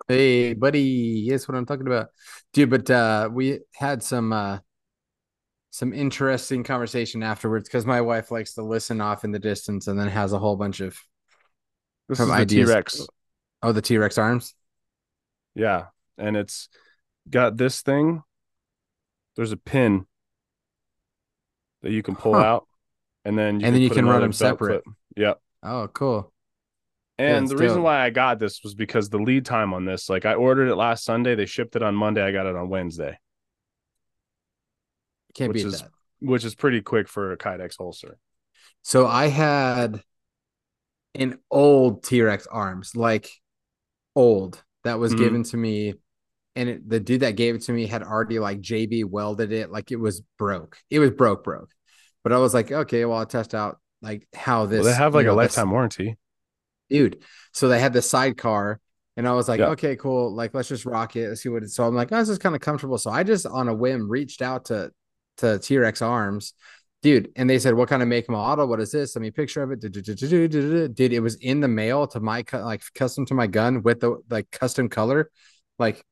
Hey, buddy. Yes, what I'm talking about. Dude, but uh, we had some uh, some interesting conversation afterwards because my wife likes to listen off in the distance and then has a whole bunch of this is the ideas. T-Rex. Oh, the T-Rex arms? Yeah. And it's got this thing. There's a pin that you can pull huh. out. And then you and can, then you can run them separate. Clip. Yep. Oh, cool. And yeah, the reason dope. why I got this was because the lead time on this, like I ordered it last Sunday, they shipped it on Monday, I got it on Wednesday. Can't beat is, that. Which is pretty quick for a Kydex holster. So I had an old T-Rex arms, like old, that was mm-hmm. given to me. and it, the dude that gave it to me had already like J B welded it. Like it was broke. It was broke, broke. But I was like, okay, well, I'll test out like how this. Well, they have like you know, a lifetime this, warranty. Dude. So they had the sidecar and I was like, yeah. okay, cool. Like, let's just rock it. Let's see what it's. So I'm like, oh, this is kind of comfortable. So I just on a whim reached out to, to T-Rex Arms, dude. And they said, what kind of make model? What is this? Send me a picture of it. Dude, it was in the mail to my, like custom to my gun with the like custom color, like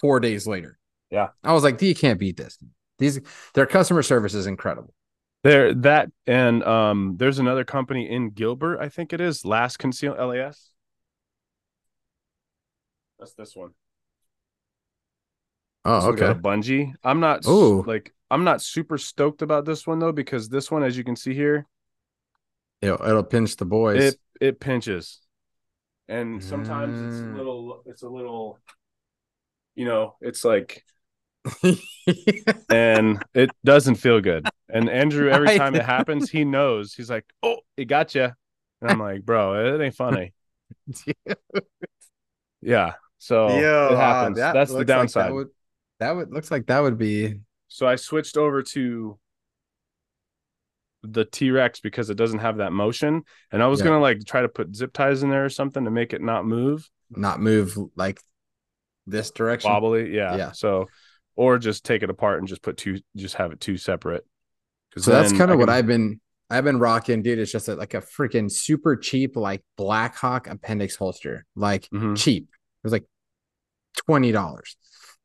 four days later. Yeah. I was like, you can't beat this. These, their customer service is incredible. There that and um, there's another company in Gilbert, I think it is. Last Conceal L A S. That's this one. Oh, okay. Bungee. I'm not Ooh. like I'm not super stoked about this one though, because this one, as you can see here, it'll, it'll pinch the boys. It it pinches, and sometimes mm. it's a little. It's a little. You know, it's like. And it doesn't feel good. And Andrew, every time it happens, he knows. He's like, "Oh, it got you," and I'm like, "Bro, it ain't funny." Yeah, so Yo, it happens. Uh, that That's the downside. Like that, would, that would looks like that would be. So I switched over to the T-Rex because it doesn't have that motion, and I was yeah. gonna like try to put zip ties in there or something to make it not move, not move like this direction, wobbly. Yeah, yeah. So. Or just take it apart and just put two, just have it two separate. So that's kind of what I've been, I've been rocking, dude. It's just a, like a freaking super cheap, like Black Hawk appendix holster, like mm-hmm. cheap. It was like twenty dollars.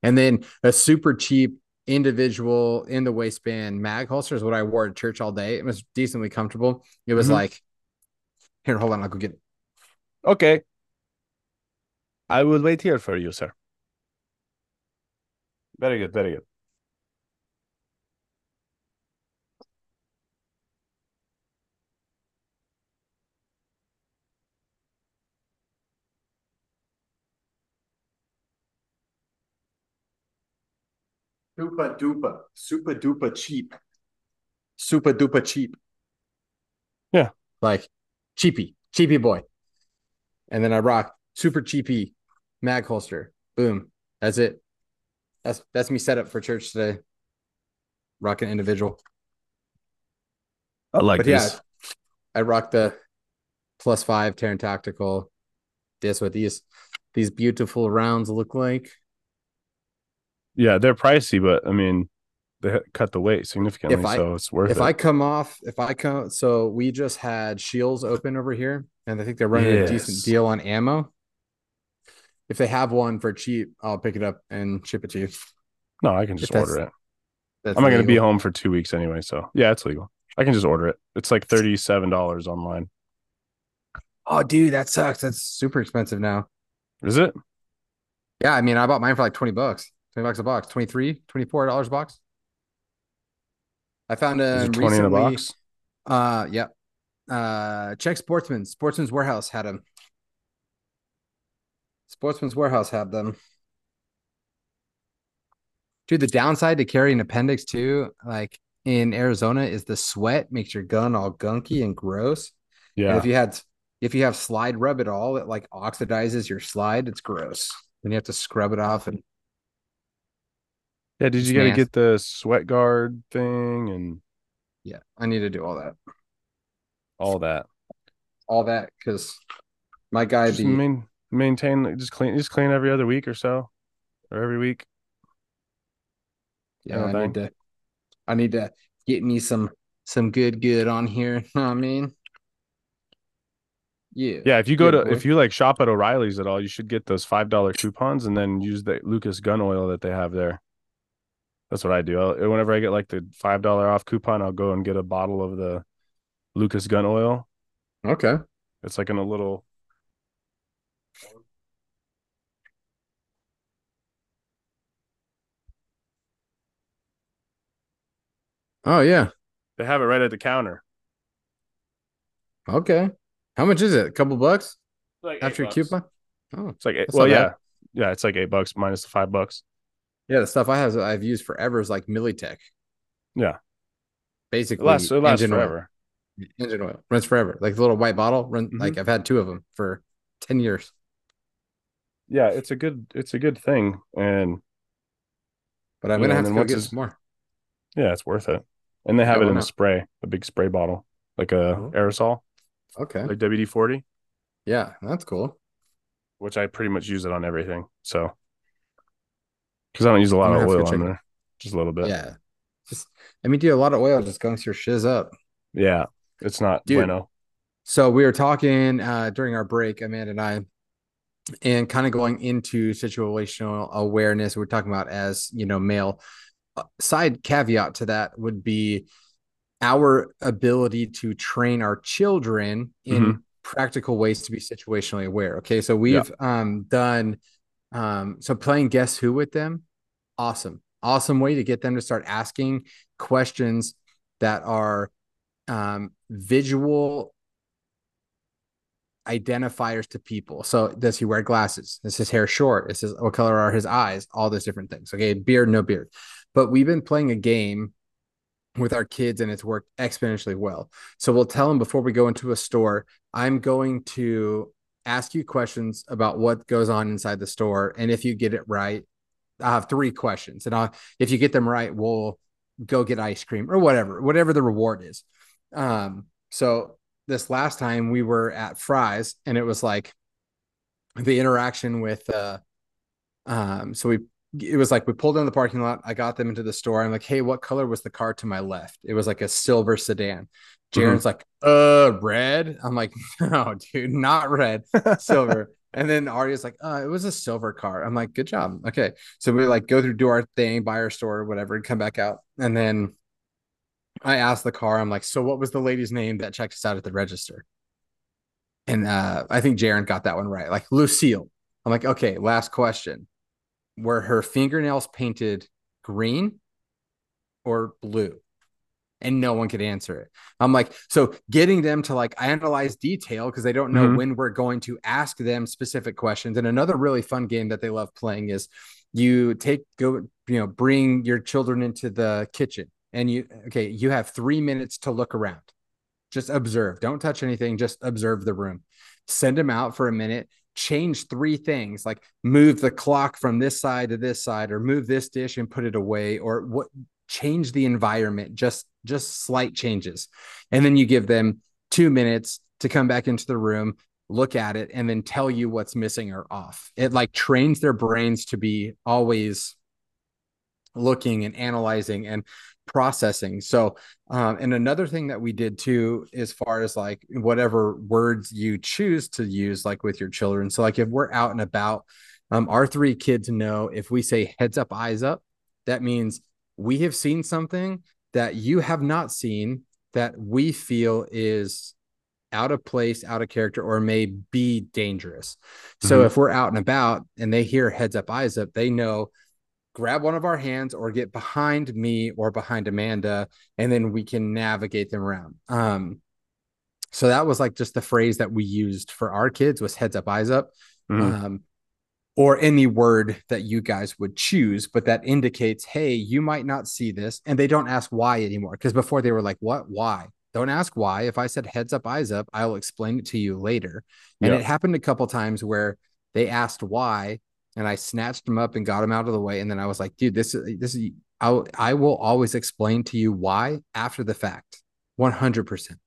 And then a super cheap individual in the waistband mag holster is what I wore to church all day. It was decently comfortable. It was mm-hmm. like, here, hold on, I'll go get it. Okay. I will wait here for you, sir. Very good, very good. Super duper, super duper cheap. Super duper cheap. Yeah. Like cheapy, cheapy boy. And then I rock super cheapy mag holster. Boom. That's it. That's that's me set up for church today. Rocking individual. I like but this. Yeah, I rock the plus five Taran Tactical. That's what these these beautiful rounds look like. Yeah, they're pricey, but I mean, they cut the weight significantly, I, so it's worth if it. If I come off, if I come, so we just had Shields open over here, and I think they're running yes. a decent deal on ammo. If they have one for cheap, I'll pick it up and ship it to you. No, I can just order it. I'm not going to be home for two weeks anyway. So yeah, it's legal. I can just order it. It's like thirty-seven dollars online. Oh, dude, that sucks. That's super expensive now. Is it? Yeah. I mean, I bought mine for like twenty bucks, twenty bucks a box, twenty-three, twenty-four dollars a box. I found a twenty in a box. Uh, yep. Yeah. Uh, check Sportsman. Sportsman's Warehouse had them. Sportsman's Warehouse had them. Dude, the downside to carrying appendix too, like in Arizona, is the sweat makes your gun all gunky and gross. Yeah. And if you had, if you have slide rub at all, it like oxidizes your slide. It's gross. Then you have to scrub it off. And yeah, did you gotta get the sweat guard thing? And yeah, I need to do all that. All that. All that because my guy. Just the mean- maintain just clean just clean every other week or so or every week. Yeah, I, I need to I need to get me some some good good on here. You know what I mean? Yeah. Yeah, if you go to boy. if you like shop at O'Reilly's at all, you should get those five dollar coupons and then use the Lucas gun oil that they have there. That's what I do. I'll, whenever I get like the five dollar off coupon, I'll go and get a bottle of the Lucas gun oil. Okay. It's like in a little Oh, yeah. They have it right at the counter. Okay. How much is it? A couple bucks? Like After bucks. a coupon? Oh, it's like, eight, well, yeah. Bad. Yeah, it's like eight bucks minus the five bucks. Yeah, the stuff I have I've used forever is like Militech. Yeah. Basically, it lasts, it lasts engine forever. Oil. Engine oil. Runs forever. Like the little white bottle. Run, mm-hmm. Like I've had two of them for ten years. yeah, it's a good, it's a good thing. And, but I'm going to have to go get his, some more. Yeah, it's worth it. And they have yeah, it in not? a spray, a big spray bottle, like a oh. aerosol. Okay. Like W D forty. Yeah, that's cool. Which I pretty much use it on everything. So, because I don't use a lot of oil on there. Just a little bit. Yeah. Just, I mean, dude, a lot of oil just gums your shiz up. Yeah. It's not dude. bueno. So we were talking uh, during our break, Amanda and I, and kind of going into situational awareness. We're talking about as, you know, male. Side caveat to that would be our ability to train our children in mm-hmm. practical ways to be situationally aware. Okay. So we've yeah. um, done, um, so playing Guess Who with them. Awesome. Awesome way to get them to start asking questions that are um, visual identifiers to people. So does he wear glasses? Is his hair short? Is his, what color are his eyes? All those different things. Okay. Beard, no beard. But we've been playing a game with our kids and it's worked exponentially well. So we'll tell them before we go into a store, I'm going to ask you questions about what goes on inside the store. And if you get it right, I have three questions. And I'll, if you get them right, we'll go get ice cream or whatever, whatever the reward is. Um, so this last time we were at Fry's and it was like the interaction with, uh, um, so we, it was like, we pulled down the parking lot. I got them into the store. I'm like, hey, what color was the car to my left? It was like a silver sedan. Jaren's mm-hmm. like, uh, red. I'm like, no, dude, not red, silver. And then Arya's like, uh, it was a silver car. I'm like, good job. Okay. So we like go through, do our thing, buy our store or whatever, and come back out. And then I asked the car, I'm like, so what was the lady's name that checked us out at the register? And uh, I think Jaren got that one right. Like Lucille. I'm like, okay, last question. Were her fingernails painted green or blue? And no one could answer it. I'm like, so getting them to like analyze detail because they don't know mm-hmm. when we're going to ask them specific questions. And another really fun game that they love playing is you take, go, you know, bring your children into the kitchen and you, okay, you have three minutes to look around. Just observe. Don't touch anything. Just observe the room. Send them out for a minute. Change three things, like move the clock from this side to this side, or move this dish and put it away, or what, change the environment, just just slight changes. And then you give them two minutes to come back into the room, look at it, and then tell you what's missing or off. It like trains their brains to be always looking and analyzing and processing. So, um, and another thing that we did too, as far as like whatever words you choose to use, like with your children. So like if we're out and about, um, our three kids know if we say heads up, eyes up, that means we have seen something that you have not seen that we feel is out of place, out of character, or may be dangerous. Mm-hmm. So if we're out and about and they hear heads up, eyes up, they know grab one of our hands or get behind me or behind Amanda, and then we can navigate them around. Um, so that was like just the phrase that we used for our kids was heads up, eyes up, mm. um, or any word that you guys would choose, but that indicates, hey, you might not see this. And they don't ask why anymore. Cause before they were like, what, why? Don't ask why. If I said heads up, eyes up, I'll explain it to you later. And yep. it happened a couple times where they asked why, and I snatched him up and got him out of the way. And then I was like, dude, this is, this is, I, I will always explain to you why after the fact, one hundred percent.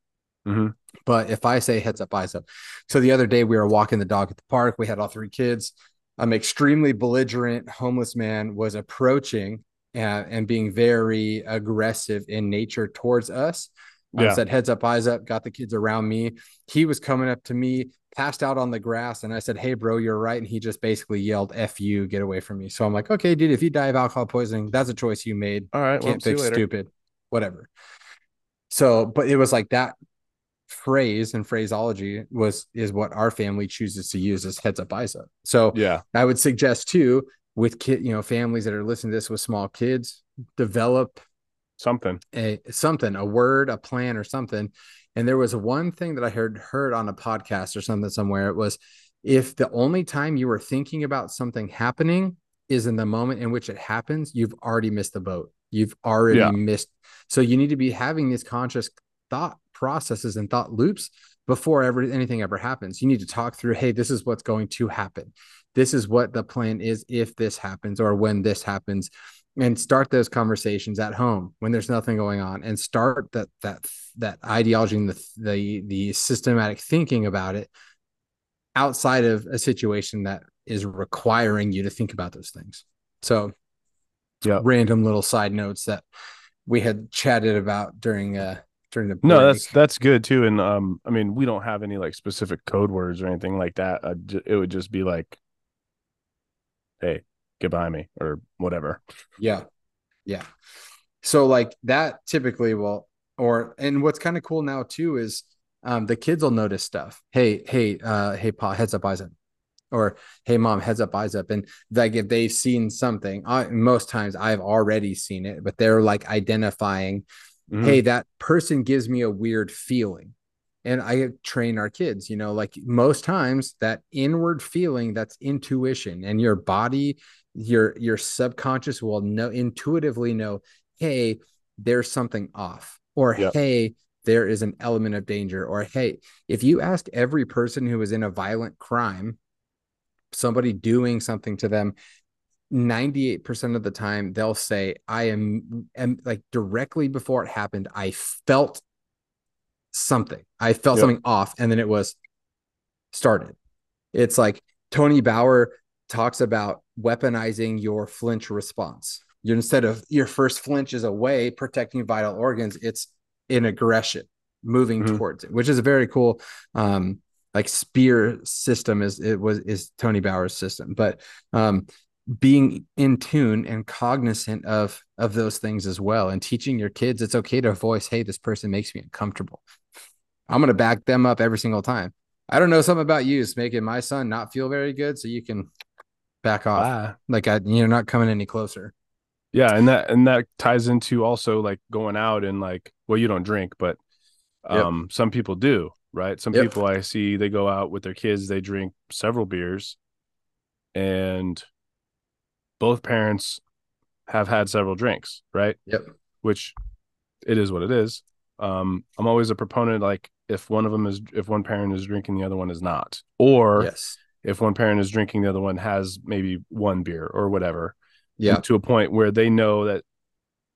Mm-hmm. But if I say heads up, eyes up. So the other day we were walking the dog at the park. We had all three kids. An extremely belligerent homeless man was approaching and, and being very aggressive in nature towards us. Yeah. I said, heads up, eyes up, got the kids around me. He was coming up to me, passed out on the grass. And I said, hey, bro, you're right. And he just basically yelled, F you, get away from me. So I'm like, okay, dude, if you die of alcohol poisoning, that's a choice you made. All right. Can't fix stupid, whatever. So, but it was like that phrase and phraseology was, is what our family chooses to use as heads up, eyes up. So yeah, I would suggest too, with kid, you know, families that are listening to this with small kids, develop something, a something, a word, a plan or something. And there was one thing that I heard heard on a podcast or something somewhere. It was, if the only time you were thinking about something happening is in the moment in which it happens, you've already missed the boat. You've already yeah. missed. So you need to be having these conscious thought processes and thought loops before ever anything ever happens. You need to talk through, hey, this is what's going to happen. this is what the plan is if this happens or when this happens, and start those conversations at home when there's nothing going on, and start that that that ideology and the the, the systematic thinking about it outside of a situation that is requiring you to think about those things. So yeah, random little side notes that we had chatted about during uh during the break. No, that's that's good too. And um I mean, we don't have any like specific code words or anything like that. Uh, it would just be like, hey, get behind me or whatever. Yeah. Yeah. So like that typically will, or, and what's kind of cool now too is um the kids will notice stuff. Hey, hey, uh, hey, Pa, heads up, eyes up. Or, hey, Mom, heads up, eyes up. And like, if they've seen something, I, most times I've already seen it, but they're like identifying, mm-hmm. hey, that person gives me a weird feeling. And I train our kids, you know, like most times that inward feeling, that's intuition, and your body, your, your subconscious will know, intuitively know, hey, there's something off, or yeah. hey, there is an element of danger, or hey, if you ask every person who is in a violent crime, somebody doing something to them, ninety-eight percent of the time they'll say, I am, am like directly before it happened, I felt something, I felt yep. something off. And then it was started. It's like Tony Bauer talks about weaponizing your flinch response. You're, instead of your first flinch is away, protecting vital organs, it's in aggression, moving mm-hmm. towards it, which is a very cool, um, like spear system is, it was, is Tony Bauer's system, but, um, being in tune and cognizant of, of those things as well. And teaching your kids, it's okay to voice, hey, this person makes me uncomfortable. I'm going to back them up every single time. I don't know, something about you is making my son not feel very good, so you can back off. Wow. Like I, you're not coming any closer. Yeah. And that, and that ties into also like going out and like, well, you don't drink, but um, yep. some people do, right? Some yep. people I see, they go out with their kids, they drink several beers, and both parents have had several drinks, right? Yep. Which it is what it is. Um, I'm always a proponent, like if one of them is, if one parent is drinking, the other one is not, or yes. if one parent is drinking, the other one has maybe one beer or whatever. Yeah. To a point where they know that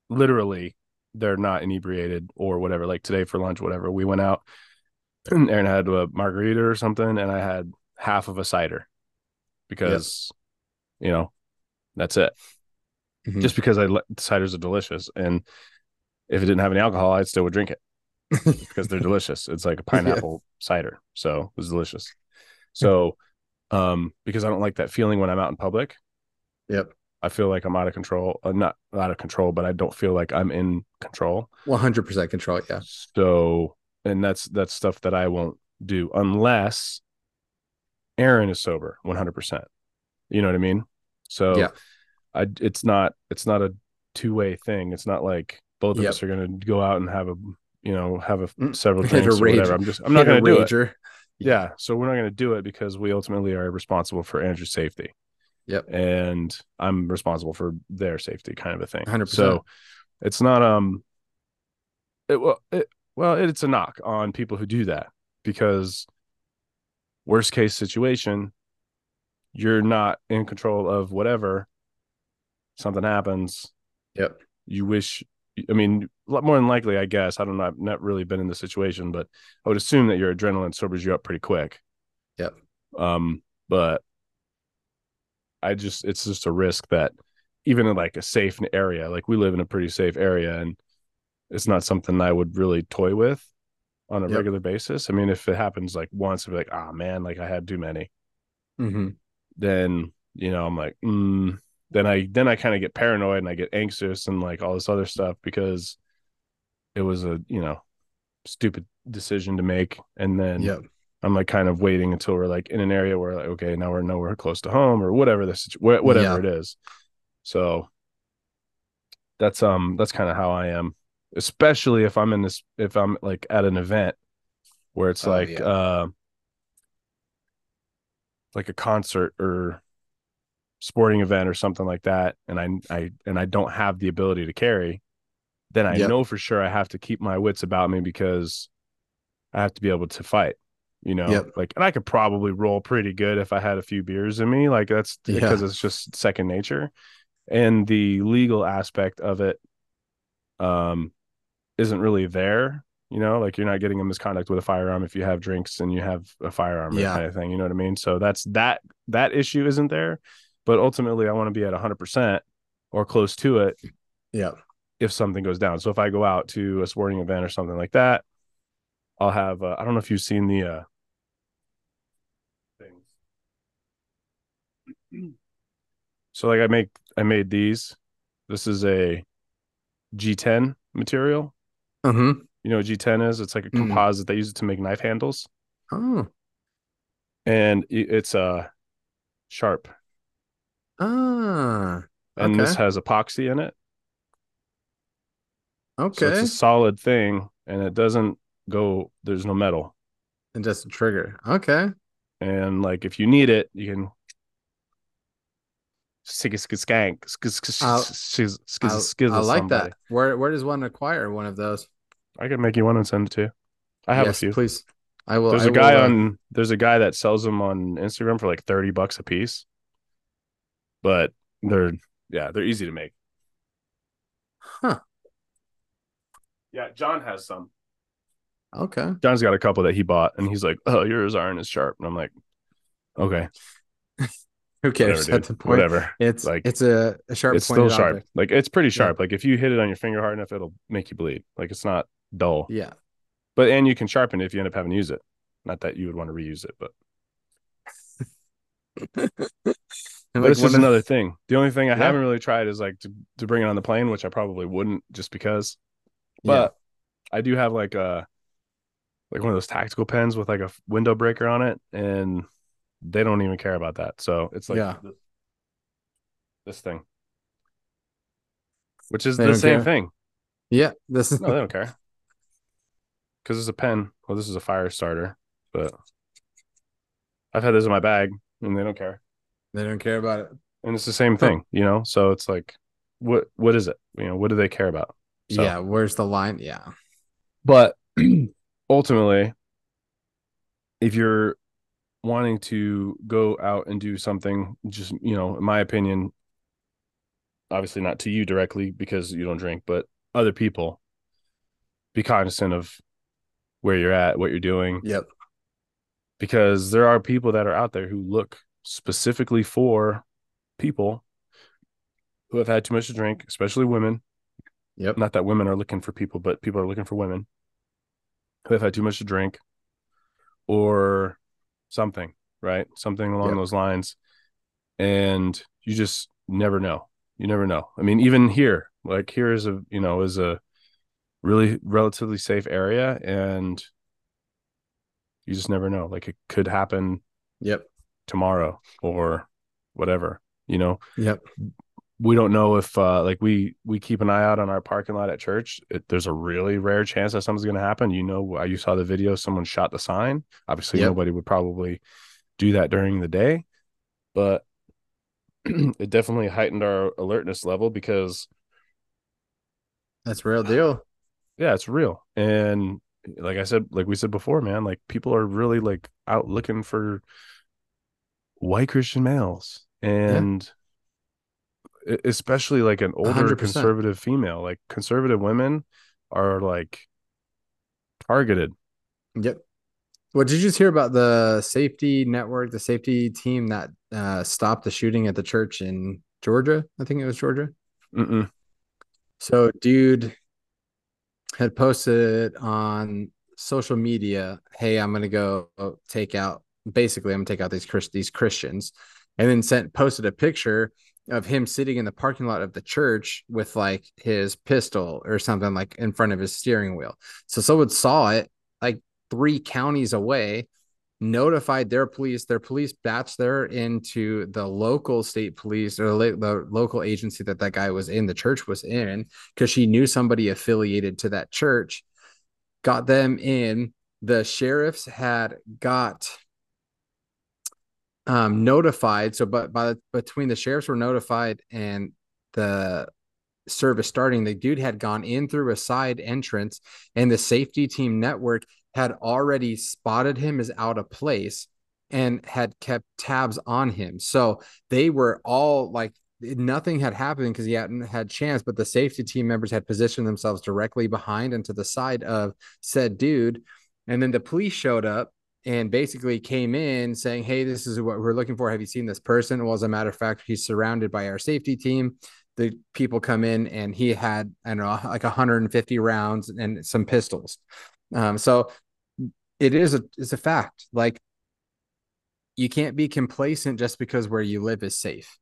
literally they're not inebriated or whatever. Like today for lunch, whatever, we went out and Aaron had a margarita or something, and I had half of a cider because, yep. you know, that's it. Mm-hmm. Just because I le- ciders are delicious, and if it didn't have any alcohol, I still would drink it because they're delicious. It's like a pineapple yeah. cider, so it was delicious. So, um, because I don't like that feeling when I'm out in public. Yep, I feel like I'm out of control. I'm not out of control, but I don't feel like I'm in control. one hundred percent control. Yeah. So, and that's that's stuff that I won't do unless Aaron is sober, one hundred percent. You know what I mean? So yeah. I, it's not, it's not a two-way thing. It's not like both of yep. us are going to go out and have a, you know, have a several drinks or whatever. I'm just, I'm not going to do rager. it. Yeah. So we're not going to do it because we ultimately are responsible for Andrew's safety. Yep. And I'm responsible for their safety, kind of a thing. one hundred percent. So it's not, um, it, well, it, well, it, it's a knock on people who do that, because worst case situation, you're not in control of whatever. Something happens. Yep. You wish, I mean, more than likely, I guess, I don't know, I've not really been in this situation, but I would assume that your adrenaline sobers you up pretty quick. Yep. Um, but I just, it's just a risk that even in like a safe area, like we live in a pretty safe area, and it's not something I would really toy with on a yep. regular basis. I mean, if it happens like once, I'd be like, ah, oh, man, like I had too many. Mm-hmm. Then, you know, I'm like, mm. then I, then I kind of get paranoid and I get anxious and like all this other stuff because it was a, you know, stupid decision to make. And then yep. I'm like kind of waiting until we're like in an area where like, okay, now we're nowhere close to home or whatever this, wh- whatever yeah. it is. So that's, um, that's kind of how I am, especially if I'm in this, if I'm like at an event where it's oh, like, yeah. uh, like a concert or sporting event or something like that, and I I and I don't have the ability to carry, then I yep. know for sure I have to keep my wits about me because I have to be able to fight. you know, yep. like, and I could probably roll pretty good if I had a few beers in me. Like that's yeah. because it's just second nature. And the legal aspect of it um, isn't really there, you know, like you're not getting a misconduct with a firearm if you have drinks and you have a firearm yeah. kind of thing. You know what I mean? So that's that, that issue isn't there, but ultimately I want to be at a hundred percent or close to it. Yeah. If something goes down. So if I go out to a sporting event or something like that, I'll have, uh, I don't know if you've seen the uh, things. So like I make, I made these, this is a G ten material. Mm-hmm. You know what G ten is? It's like a composite. Mm-hmm. They use it to make knife handles. Oh. And it's uh, sharp. Ah. And okay. This has epoxy in it. Okay. So it's a solid thing and it doesn't go, there's no metal. And just a trigger. Okay. And like if you need it, you can sk sk skank. I like that. Where where does one acquire one of those? I can make you one and send it to you. I have yes, a few. Please. I will. There's I a guy will, uh... on there's a guy that sells them on Instagram for like thirty bucks a piece. But they're yeah, they're easy to make. Huh. Yeah, John has some. Okay. John's got a couple that he bought, and he's like, oh, yours aren't as sharp. And I'm like, okay. Who cares? Whatever, at the point. Whatever. It's like it's a, a sharp It's still sharp. Object. Like it's pretty sharp. Yeah. Like if you hit it on your finger hard enough, it'll make you bleed. Like it's not dull. Yeah. But and you can sharpen it if you end up having to use it. Not that you would want to reuse it, but, but like this is of... another thing. The only thing I yeah. haven't really tried is like to, to bring it on the plane, which I probably wouldn't just because. But yeah. I do have like a like one of those tactical pens with like a window breaker on it, and they don't even care about that. So it's like yeah. this, this thing, which is they the same care. Thing. Yeah, this is no, they don't care because it's a pen. Well, this is a fire starter, but I've had this in my bag, and they don't care. They don't care about it, and it's the same thing, you know. So it's like, what what is it? You know, what do they care about? So, yeah, where's the line? Yeah. But ultimately, if you're wanting to go out and do something, just, you know, in my opinion, obviously not to you directly because you don't drink, but other people, be cognizant of where you're at, what you're doing. Yep. Because there are people that are out there who look specifically for people who have had too much to drink, especially women. Yep. Not that women are looking for people, but people are looking for women who have had too much to drink or something, right? Something along yep. those lines. And you just never know. You never know. I mean, even here, like here is a, you know, is a really relatively safe area and you just never know. Like it could happen yep. tomorrow or whatever, you know? Yep. We don't know if uh, like we we keep an eye out on our parking lot at church. It, there's a really rare chance that something's going to happen. You know, you saw the video. Someone shot the sign. Obviously, yep. nobody would probably do that during the day, but it definitely heightened our alertness level because that's real deal. Yeah, it's real. And like I said, like we said before, man, like people are really like out looking for white Christian males and. Yeah. Especially like an older one hundred percent. Conservative female, like conservative women are like targeted. Yep. Well, did you just hear about the safety network, the safety team that uh, stopped the shooting at the church in Georgia? I think it was Georgia. Mm-mm. So dude had posted on social media, hey, I'm going to go take out, basically I'm going to take out these, Christ- these Christians and then sent posted a picture of him sitting in the parking lot of the church with like his pistol or something like in front of his steering wheel. So someone saw it like three counties away, notified their police, their police batched there into the local state police or the, the local agency that that guy was in, the church was in, because she knew somebody affiliated to that church, got them in. The sheriffs had got... Um, notified. So, but by the, between the sheriffs were notified and the service starting, the dude had gone in through a side entrance and the safety team network had already spotted him as out of place and had kept tabs on him. So they were all like, nothing had happened because he hadn't had chance, but the safety team members had positioned themselves directly behind and to the side of said dude. And then the police showed up and basically came in saying, hey, this is what we're looking for. Have you seen this person? Well, as a matter of fact, he's surrounded by our safety team. The people come in and he had, I don't know, like one hundred fifty rounds and some pistols. Um, so it is a, it's a fact. Like, you can't be complacent just because where you live is safe.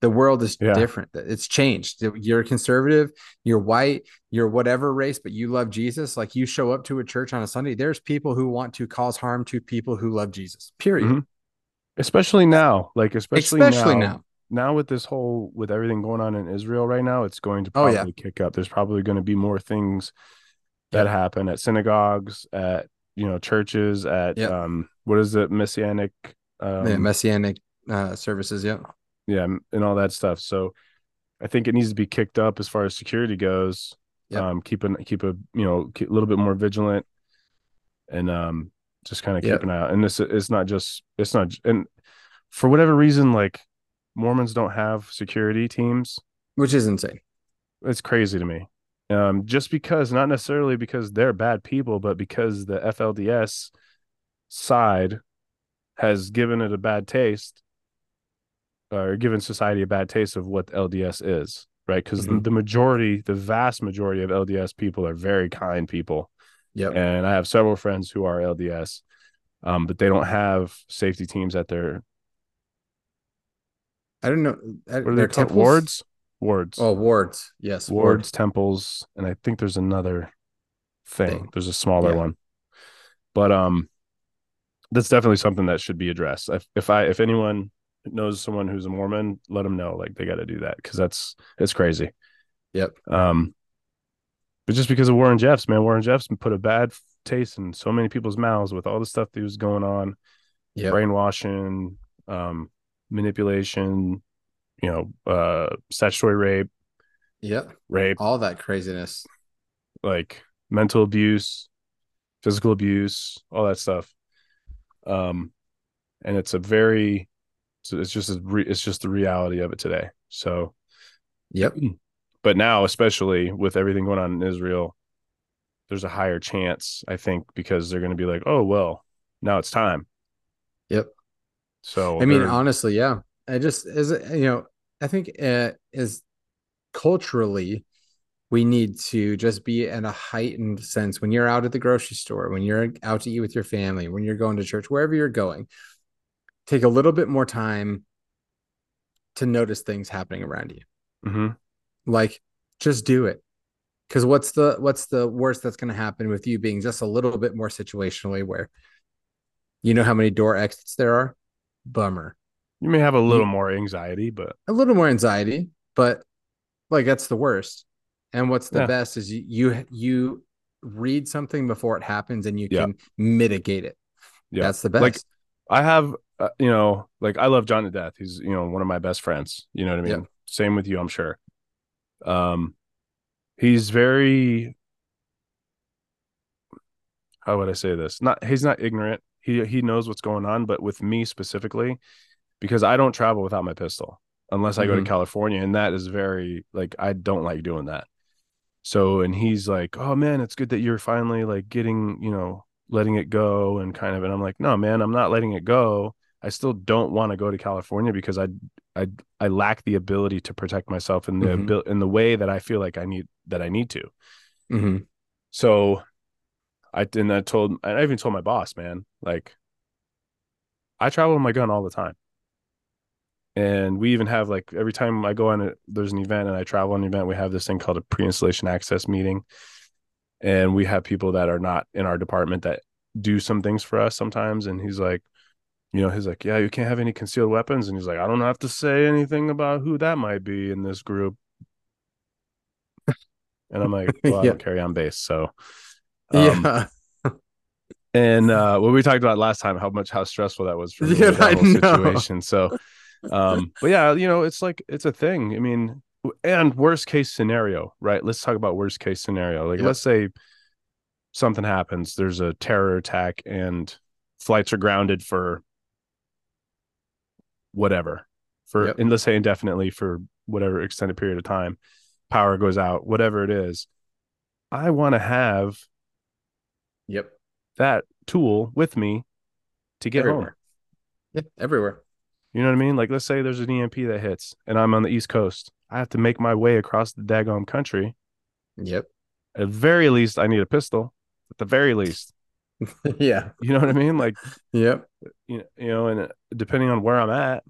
The world is yeah. different. It's changed. You're conservative, you're white, you're whatever race, but you love Jesus. Like, you show up to a church on a Sunday, there's people who want to cause harm to people who love Jesus, period. Mm-hmm. Especially now, like, especially, especially now, now, now with this whole, with everything going on in Israel right now, it's going to probably oh, yeah. kick up. There's probably going to be more things that yeah. happen at synagogues, at, you know, churches, at, yep. um, what is it? Messianic, um, yeah, Messianic, uh, services. Yeah. Yeah, and all that stuff. So I think it needs to be kicked up as far as security goes. Yep. Um, keep an, keep a, you know, a little bit more vigilant, and um, just kind of keep yep. an eye out. And this is not just, it's not, and for whatever reason, like, Mormons don't have security teams, which is insane. It's crazy to me. Um, just because, not necessarily because they're bad people, but because the F L D S side has given it a bad taste. Or given society a bad taste of what L D S is, right? Because mm-hmm. the majority, the vast majority of L D S people are very kind people. Yeah. And I have several friends who are L D S, um, but they don't have safety teams at their. I don't know. At, what are they called? Wards? Wards. Oh, wards. Yes. Wards, wards, temples. And I think there's another thing. thing. There's a smaller yeah. one. But um, that's definitely something that should be addressed. If, if I, if anyone knows someone who's a Mormon, let them know, like, they got to do that, because that's, it's crazy. Yep. Um, but just because of Warren Jeffs, man, Warren Jeffs put a bad taste in so many people's mouths with all the stuff that was going on, yep. brainwashing, um, manipulation, you know, uh, statutory rape, yep, rape, all that craziness, like mental abuse, physical abuse, all that stuff. Um, and it's a very So it's just, a re- it's just the reality of it today. So, yep. But now, especially with everything going on in Israel, there's a higher chance, I think, because they're going to be like, oh, well, now it's time. Yep. So, I mean, honestly, yeah. I just, as you know, I think uh, as culturally, we need to just be in a heightened sense when you're out at the grocery store, when you're out to eat with your family, when you're going to church, wherever you're going. Take a little bit more time to notice things happening around you. Mm-hmm. Like, just do it. Because what's the what's the worst that's going to happen with you being just a little bit more situationally aware? You know how many door exits there are? Bummer. You may have a little more anxiety, but... A little more anxiety, but, like, that's the worst. And what's the yeah. best is you, you you read something before it happens and you yeah. can mitigate it. Yeah. That's the best. Like, I have... Uh, you know, like, I love John to death. He's, you know, one of my best friends. You know what I mean? Yeah. Same with you, I'm sure. Um, he's very, how would I say this? Not, he's not ignorant. He, he knows what's going on, but with me specifically, because I don't travel without my pistol unless mm-hmm. I go to California. And that is very, like, I don't like doing that. So, and he's like, oh man, it's good that you're finally, like, getting, you know, letting it go and kind of, and I'm like, no, man, I'm not letting it go. I still don't want to go to California because I, I, I lack the ability to protect myself in the mm-hmm. abil- in the way that I feel like I need, that I need to. Mm-hmm. So I, and I told, I even told my boss, man, like, I travel with my gun all the time. And we even have, like, every time I go on, a, there's an event and I travel on an event, we have this thing called a pre-installation access meeting. And we have people that are not in our department that do some things for us sometimes. And he's like, you know, he's like, yeah, you can't have any concealed weapons. And he's like, I don't have to say anything about who that might be in this group. And I'm like, well, I yeah. don't carry on base. So, um, yeah. and uh, what we talked about last time, how much, how stressful that was for me, yeah, that whole situation. So, um, but yeah, you know, it's like, it's a thing. I mean, and worst case scenario, right? Let's talk about worst case scenario. Like, yep. let's say something happens. There's a terror attack and flights are grounded for whatever, for, yep. and let's say indefinitely for whatever extended period of time, power goes out, whatever it is. I want to have yep. that tool with me to get everywhere. home. Yeah, everywhere. You know what I mean? Like, let's say there's an E M P that hits and I'm on the East Coast. I have to make my way across the daggone country. Yep. At very least, I need a pistol. At the very least. Yeah. You know what I mean? Like, yep. You, you know, and depending on where I'm at,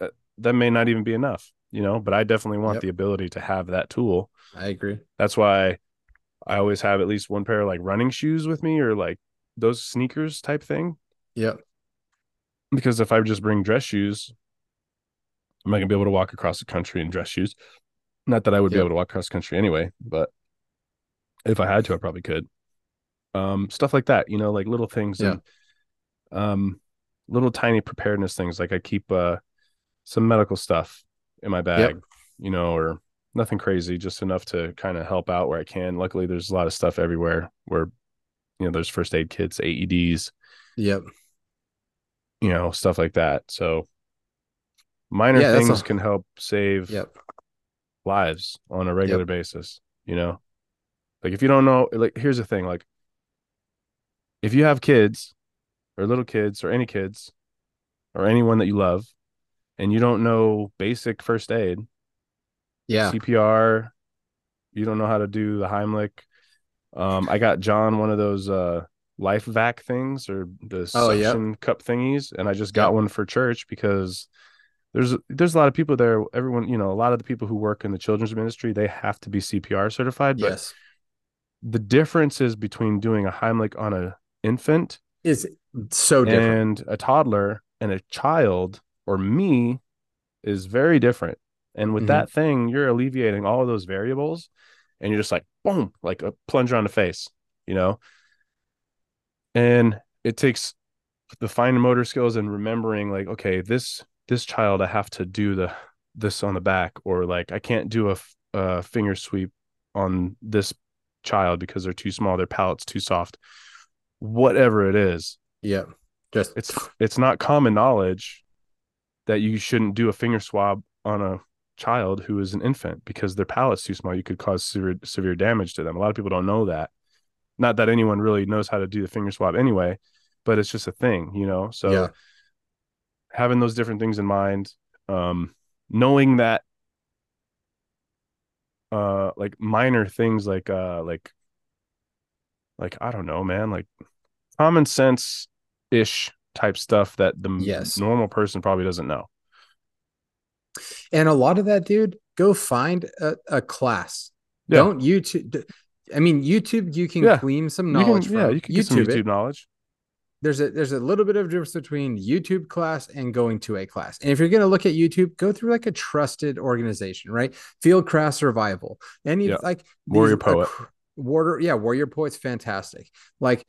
that, that may not even be enough, you know, but I definitely want yep. the ability to have that tool. I agree. That's why I always have at least one pair of like running shoes with me, or like those sneakers type thing. Yep. Because if I just bring dress shoes, I'm not going to be able to walk across the country in dress shoes. Not that I would yep. be able to walk across the country anyway, but if I had to, I probably could. Um, stuff like that, you know, like little things, yeah. and um, little tiny preparedness things. Like I keep uh, some medical stuff in my bag, yep. you know, or nothing crazy, just enough to kind of help out where I can. Luckily, there's a lot of stuff everywhere where, you know, there's first aid kits, A E Ds. Yep. You know, stuff like that. So minor yeah, things a... can help save yep. lives on a regular yep. basis, you know? Like if you don't know, like here's the thing, like if you have kids or little kids or any kids or anyone that you love and you don't know basic first aid, yeah, C P R, you don't know how to do the Heimlich. Um, I got John one of those uh life vac things or the oh, suction yep. cup thingies, and I just got yep. one for church because there's there's a lot of people there. Everyone, you know, a lot of the people who work in the children's ministry, they have to be C P R certified. But yes. the differences between doing a Heimlich on a infant is so different, and a toddler and a child or me is very different. And with mm-hmm. that thing, you're alleviating all of those variables, and you're just like boom, like a plunger on the face, you know. And it takes the fine motor skills and remembering, like, okay, this this child, I have to do the this on the back, or like I can't do a, a finger sweep on this child because they're too small, their palate's too soft, whatever it is. Yeah, just it's it's not common knowledge that you shouldn't do a finger swab on a child who is an infant because their palate's too small. You could cause severe, severe damage to them. A lot of people don't know that. Not that anyone really knows how to do the finger swab anyway, but it's just a thing, you know? So yeah. having those different things in mind, um, knowing that uh, like minor things like, uh, like, like, I don't know, man, like common sense ish type stuff that the yes. normal person probably doesn't know. And a lot of that, dude, go find a, a class. Yeah. Don't YouTube. D- I mean, YouTube, you can yeah. glean some knowledge you can, from. Yeah, you can YouTube get some YouTube it. knowledge. There's a there's a little bit of difference between YouTube class and going to a class. And if you're going to look at YouTube, go through like a trusted organization, right? Fieldcraft Survival. Any yeah. like Warrior Poet. Acc- Warrior, yeah, Warrior Poet's fantastic. Like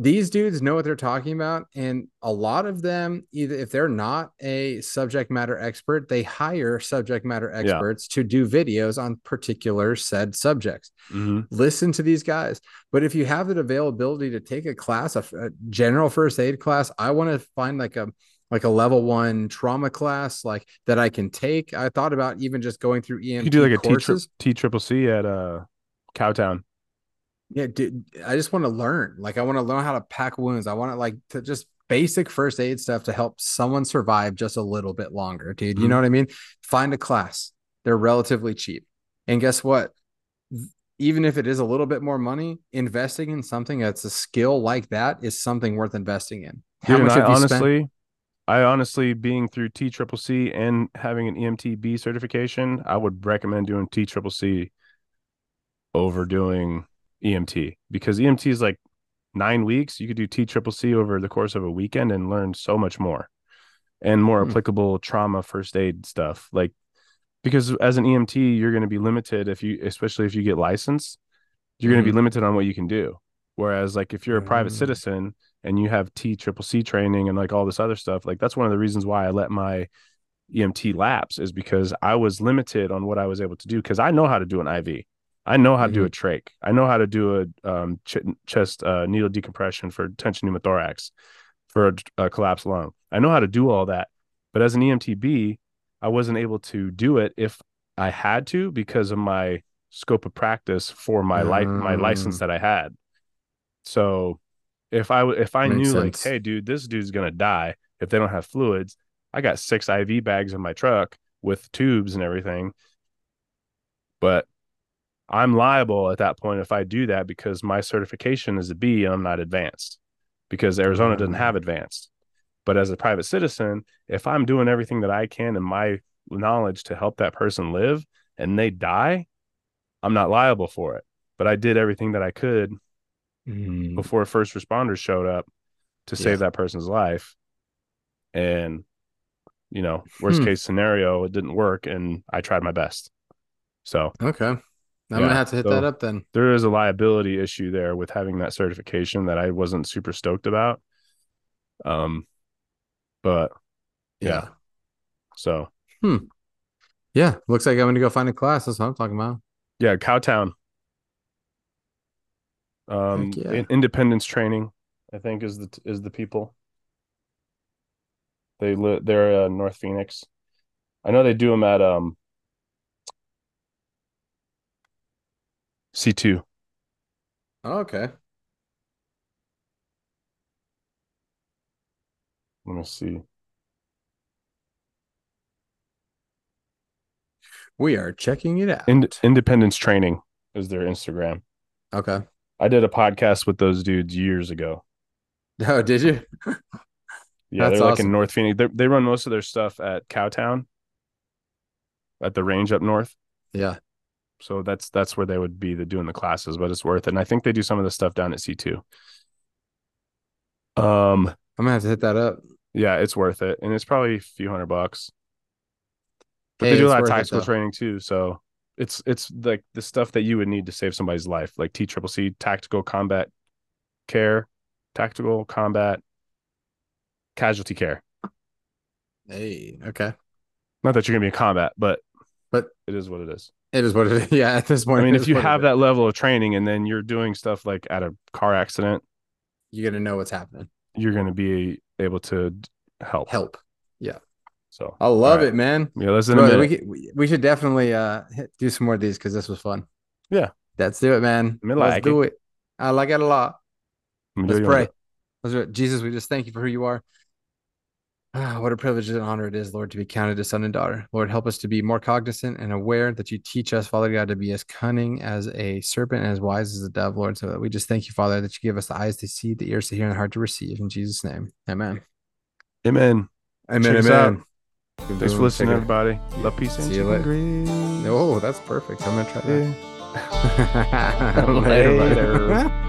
these dudes know what they're talking about, and a lot of them, either if they're not a subject matter expert, they hire subject matter experts yeah. to do videos on particular said subjects. Mm-hmm. Listen to these guys. But if you have the availability to take a class, a, a general first aid class, I want to find like a like a level one trauma class like that I can take. I thought about even just going through E M T. You could do like courses. a T C C at uh, Cowtown. Yeah, dude, I just want to learn. Like, I want to learn how to pack wounds. I want to like to just basic first aid stuff to help someone survive just a little bit longer, dude. Mm-hmm. You know what I mean? Find a class. They're relatively cheap. And guess what? Even if it is a little bit more money, investing in something that's a skill like that is something worth investing in. How dude, much have I you honestly, spent? I honestly, being through T C C C and having an E M T B certification, I would recommend doing T C C C over doing E M T, because E M T is like nine weeks. You could do T C C C over the course of a weekend and learn so much more, and more mm-hmm. applicable trauma first aid stuff. Like, because as an E M T, you're going to be limited if you, especially if you get licensed, you're mm-hmm. going to be limited on what you can do. Whereas like if you're a private mm-hmm. citizen and you have T C C C training and like all this other stuff, like that's one of the reasons why I let my E M T lapse, is because I was limited on what I was able to do. Cause I know how to do an I V. I know how mm-hmm. to do a trach. I know how to do a um, ch- chest uh, needle decompression for tension pneumothorax, for a, a collapsed lung. I know how to do all that. But as an E M T B, I wasn't able to do it if I had to, because of my scope of practice for my mm. life, my license that I had. So if I, if I Makes knew sense. Like, hey dude, this dude's going to die if they don't have fluids, I got six I V bags in my truck with tubes and everything, but I'm liable at that point if I do that, because my certification is a B and I'm not advanced, because Arizona mm. doesn't have advanced. But as a private citizen, if I'm doing everything that I can in my knowledge to help that person live and they die, I'm not liable for it. But I did everything that I could mm. before first responders showed up to yeah. save that person's life. And, you know, worst hmm. case scenario, it didn't work and I tried my best. So, okay, I'm yeah, going to have to hit so that up then. There is a liability issue there with having that certification that I wasn't super stoked about. Um. But yeah. yeah. So, hmm. yeah. Looks like I'm going to go find a class. That's what I'm talking about. Yeah. Cowtown. Um, yeah. Independence Training, I think is the, is the people. They live, they're uh, North Phoenix. I know they do them at, um, C two. Oh, okay. Let me see. We are checking it out. Ind- Independence Training is their Instagram. Okay. I did a podcast with those dudes years ago. Oh, did you? Yeah, That's they're awesome. Like in North Phoenix. They're, they run most of their stuff at Cowtown, at the range up north. Yeah. So that's that's where they would be the, doing the classes, but it's worth it. And I think they do some of the stuff down at C two. Um, I'm going to have to hit that up. Yeah, it's worth it. And it's probably a few hundred bucks. But hey, they do a lot of tactical training too. So it's it's like the stuff that you would need to save somebody's life, like T C C C, tactical combat care, tactical combat casualty care. Hey, okay. Not that you're going to be in combat, but but it is what it is. It is what it is. Yeah, at this point. I mean, if you have that level of training and then you're doing stuff like at a car accident, you're going to know what's happening. You're going to be able to help. Help. Yeah. So I love right. it, man. Yeah, listen. Bro, we, could, we should definitely uh do some more of these because this was fun. Yeah. Let's do it, man. Let's like do it. it. I like it a lot. Let's pray. Let's do it. Jesus, we just thank you for who you are. Ah, what a privilege and honor it is, Lord, to be counted as son and daughter. Lord, help us to be more cognizant and aware that you teach us, Father God, to be as cunning as a serpent and as wise as a dove, Lord. So we just thank you, Father, that you give us the eyes to see, the ears to hear, and the heart to receive. In Jesus' name, amen. Amen. Amen. Cheers amen. Out. Thanks for listening, everybody. Love, peace, and grace. Oh, that's perfect. I'm going to try that. Later. Later.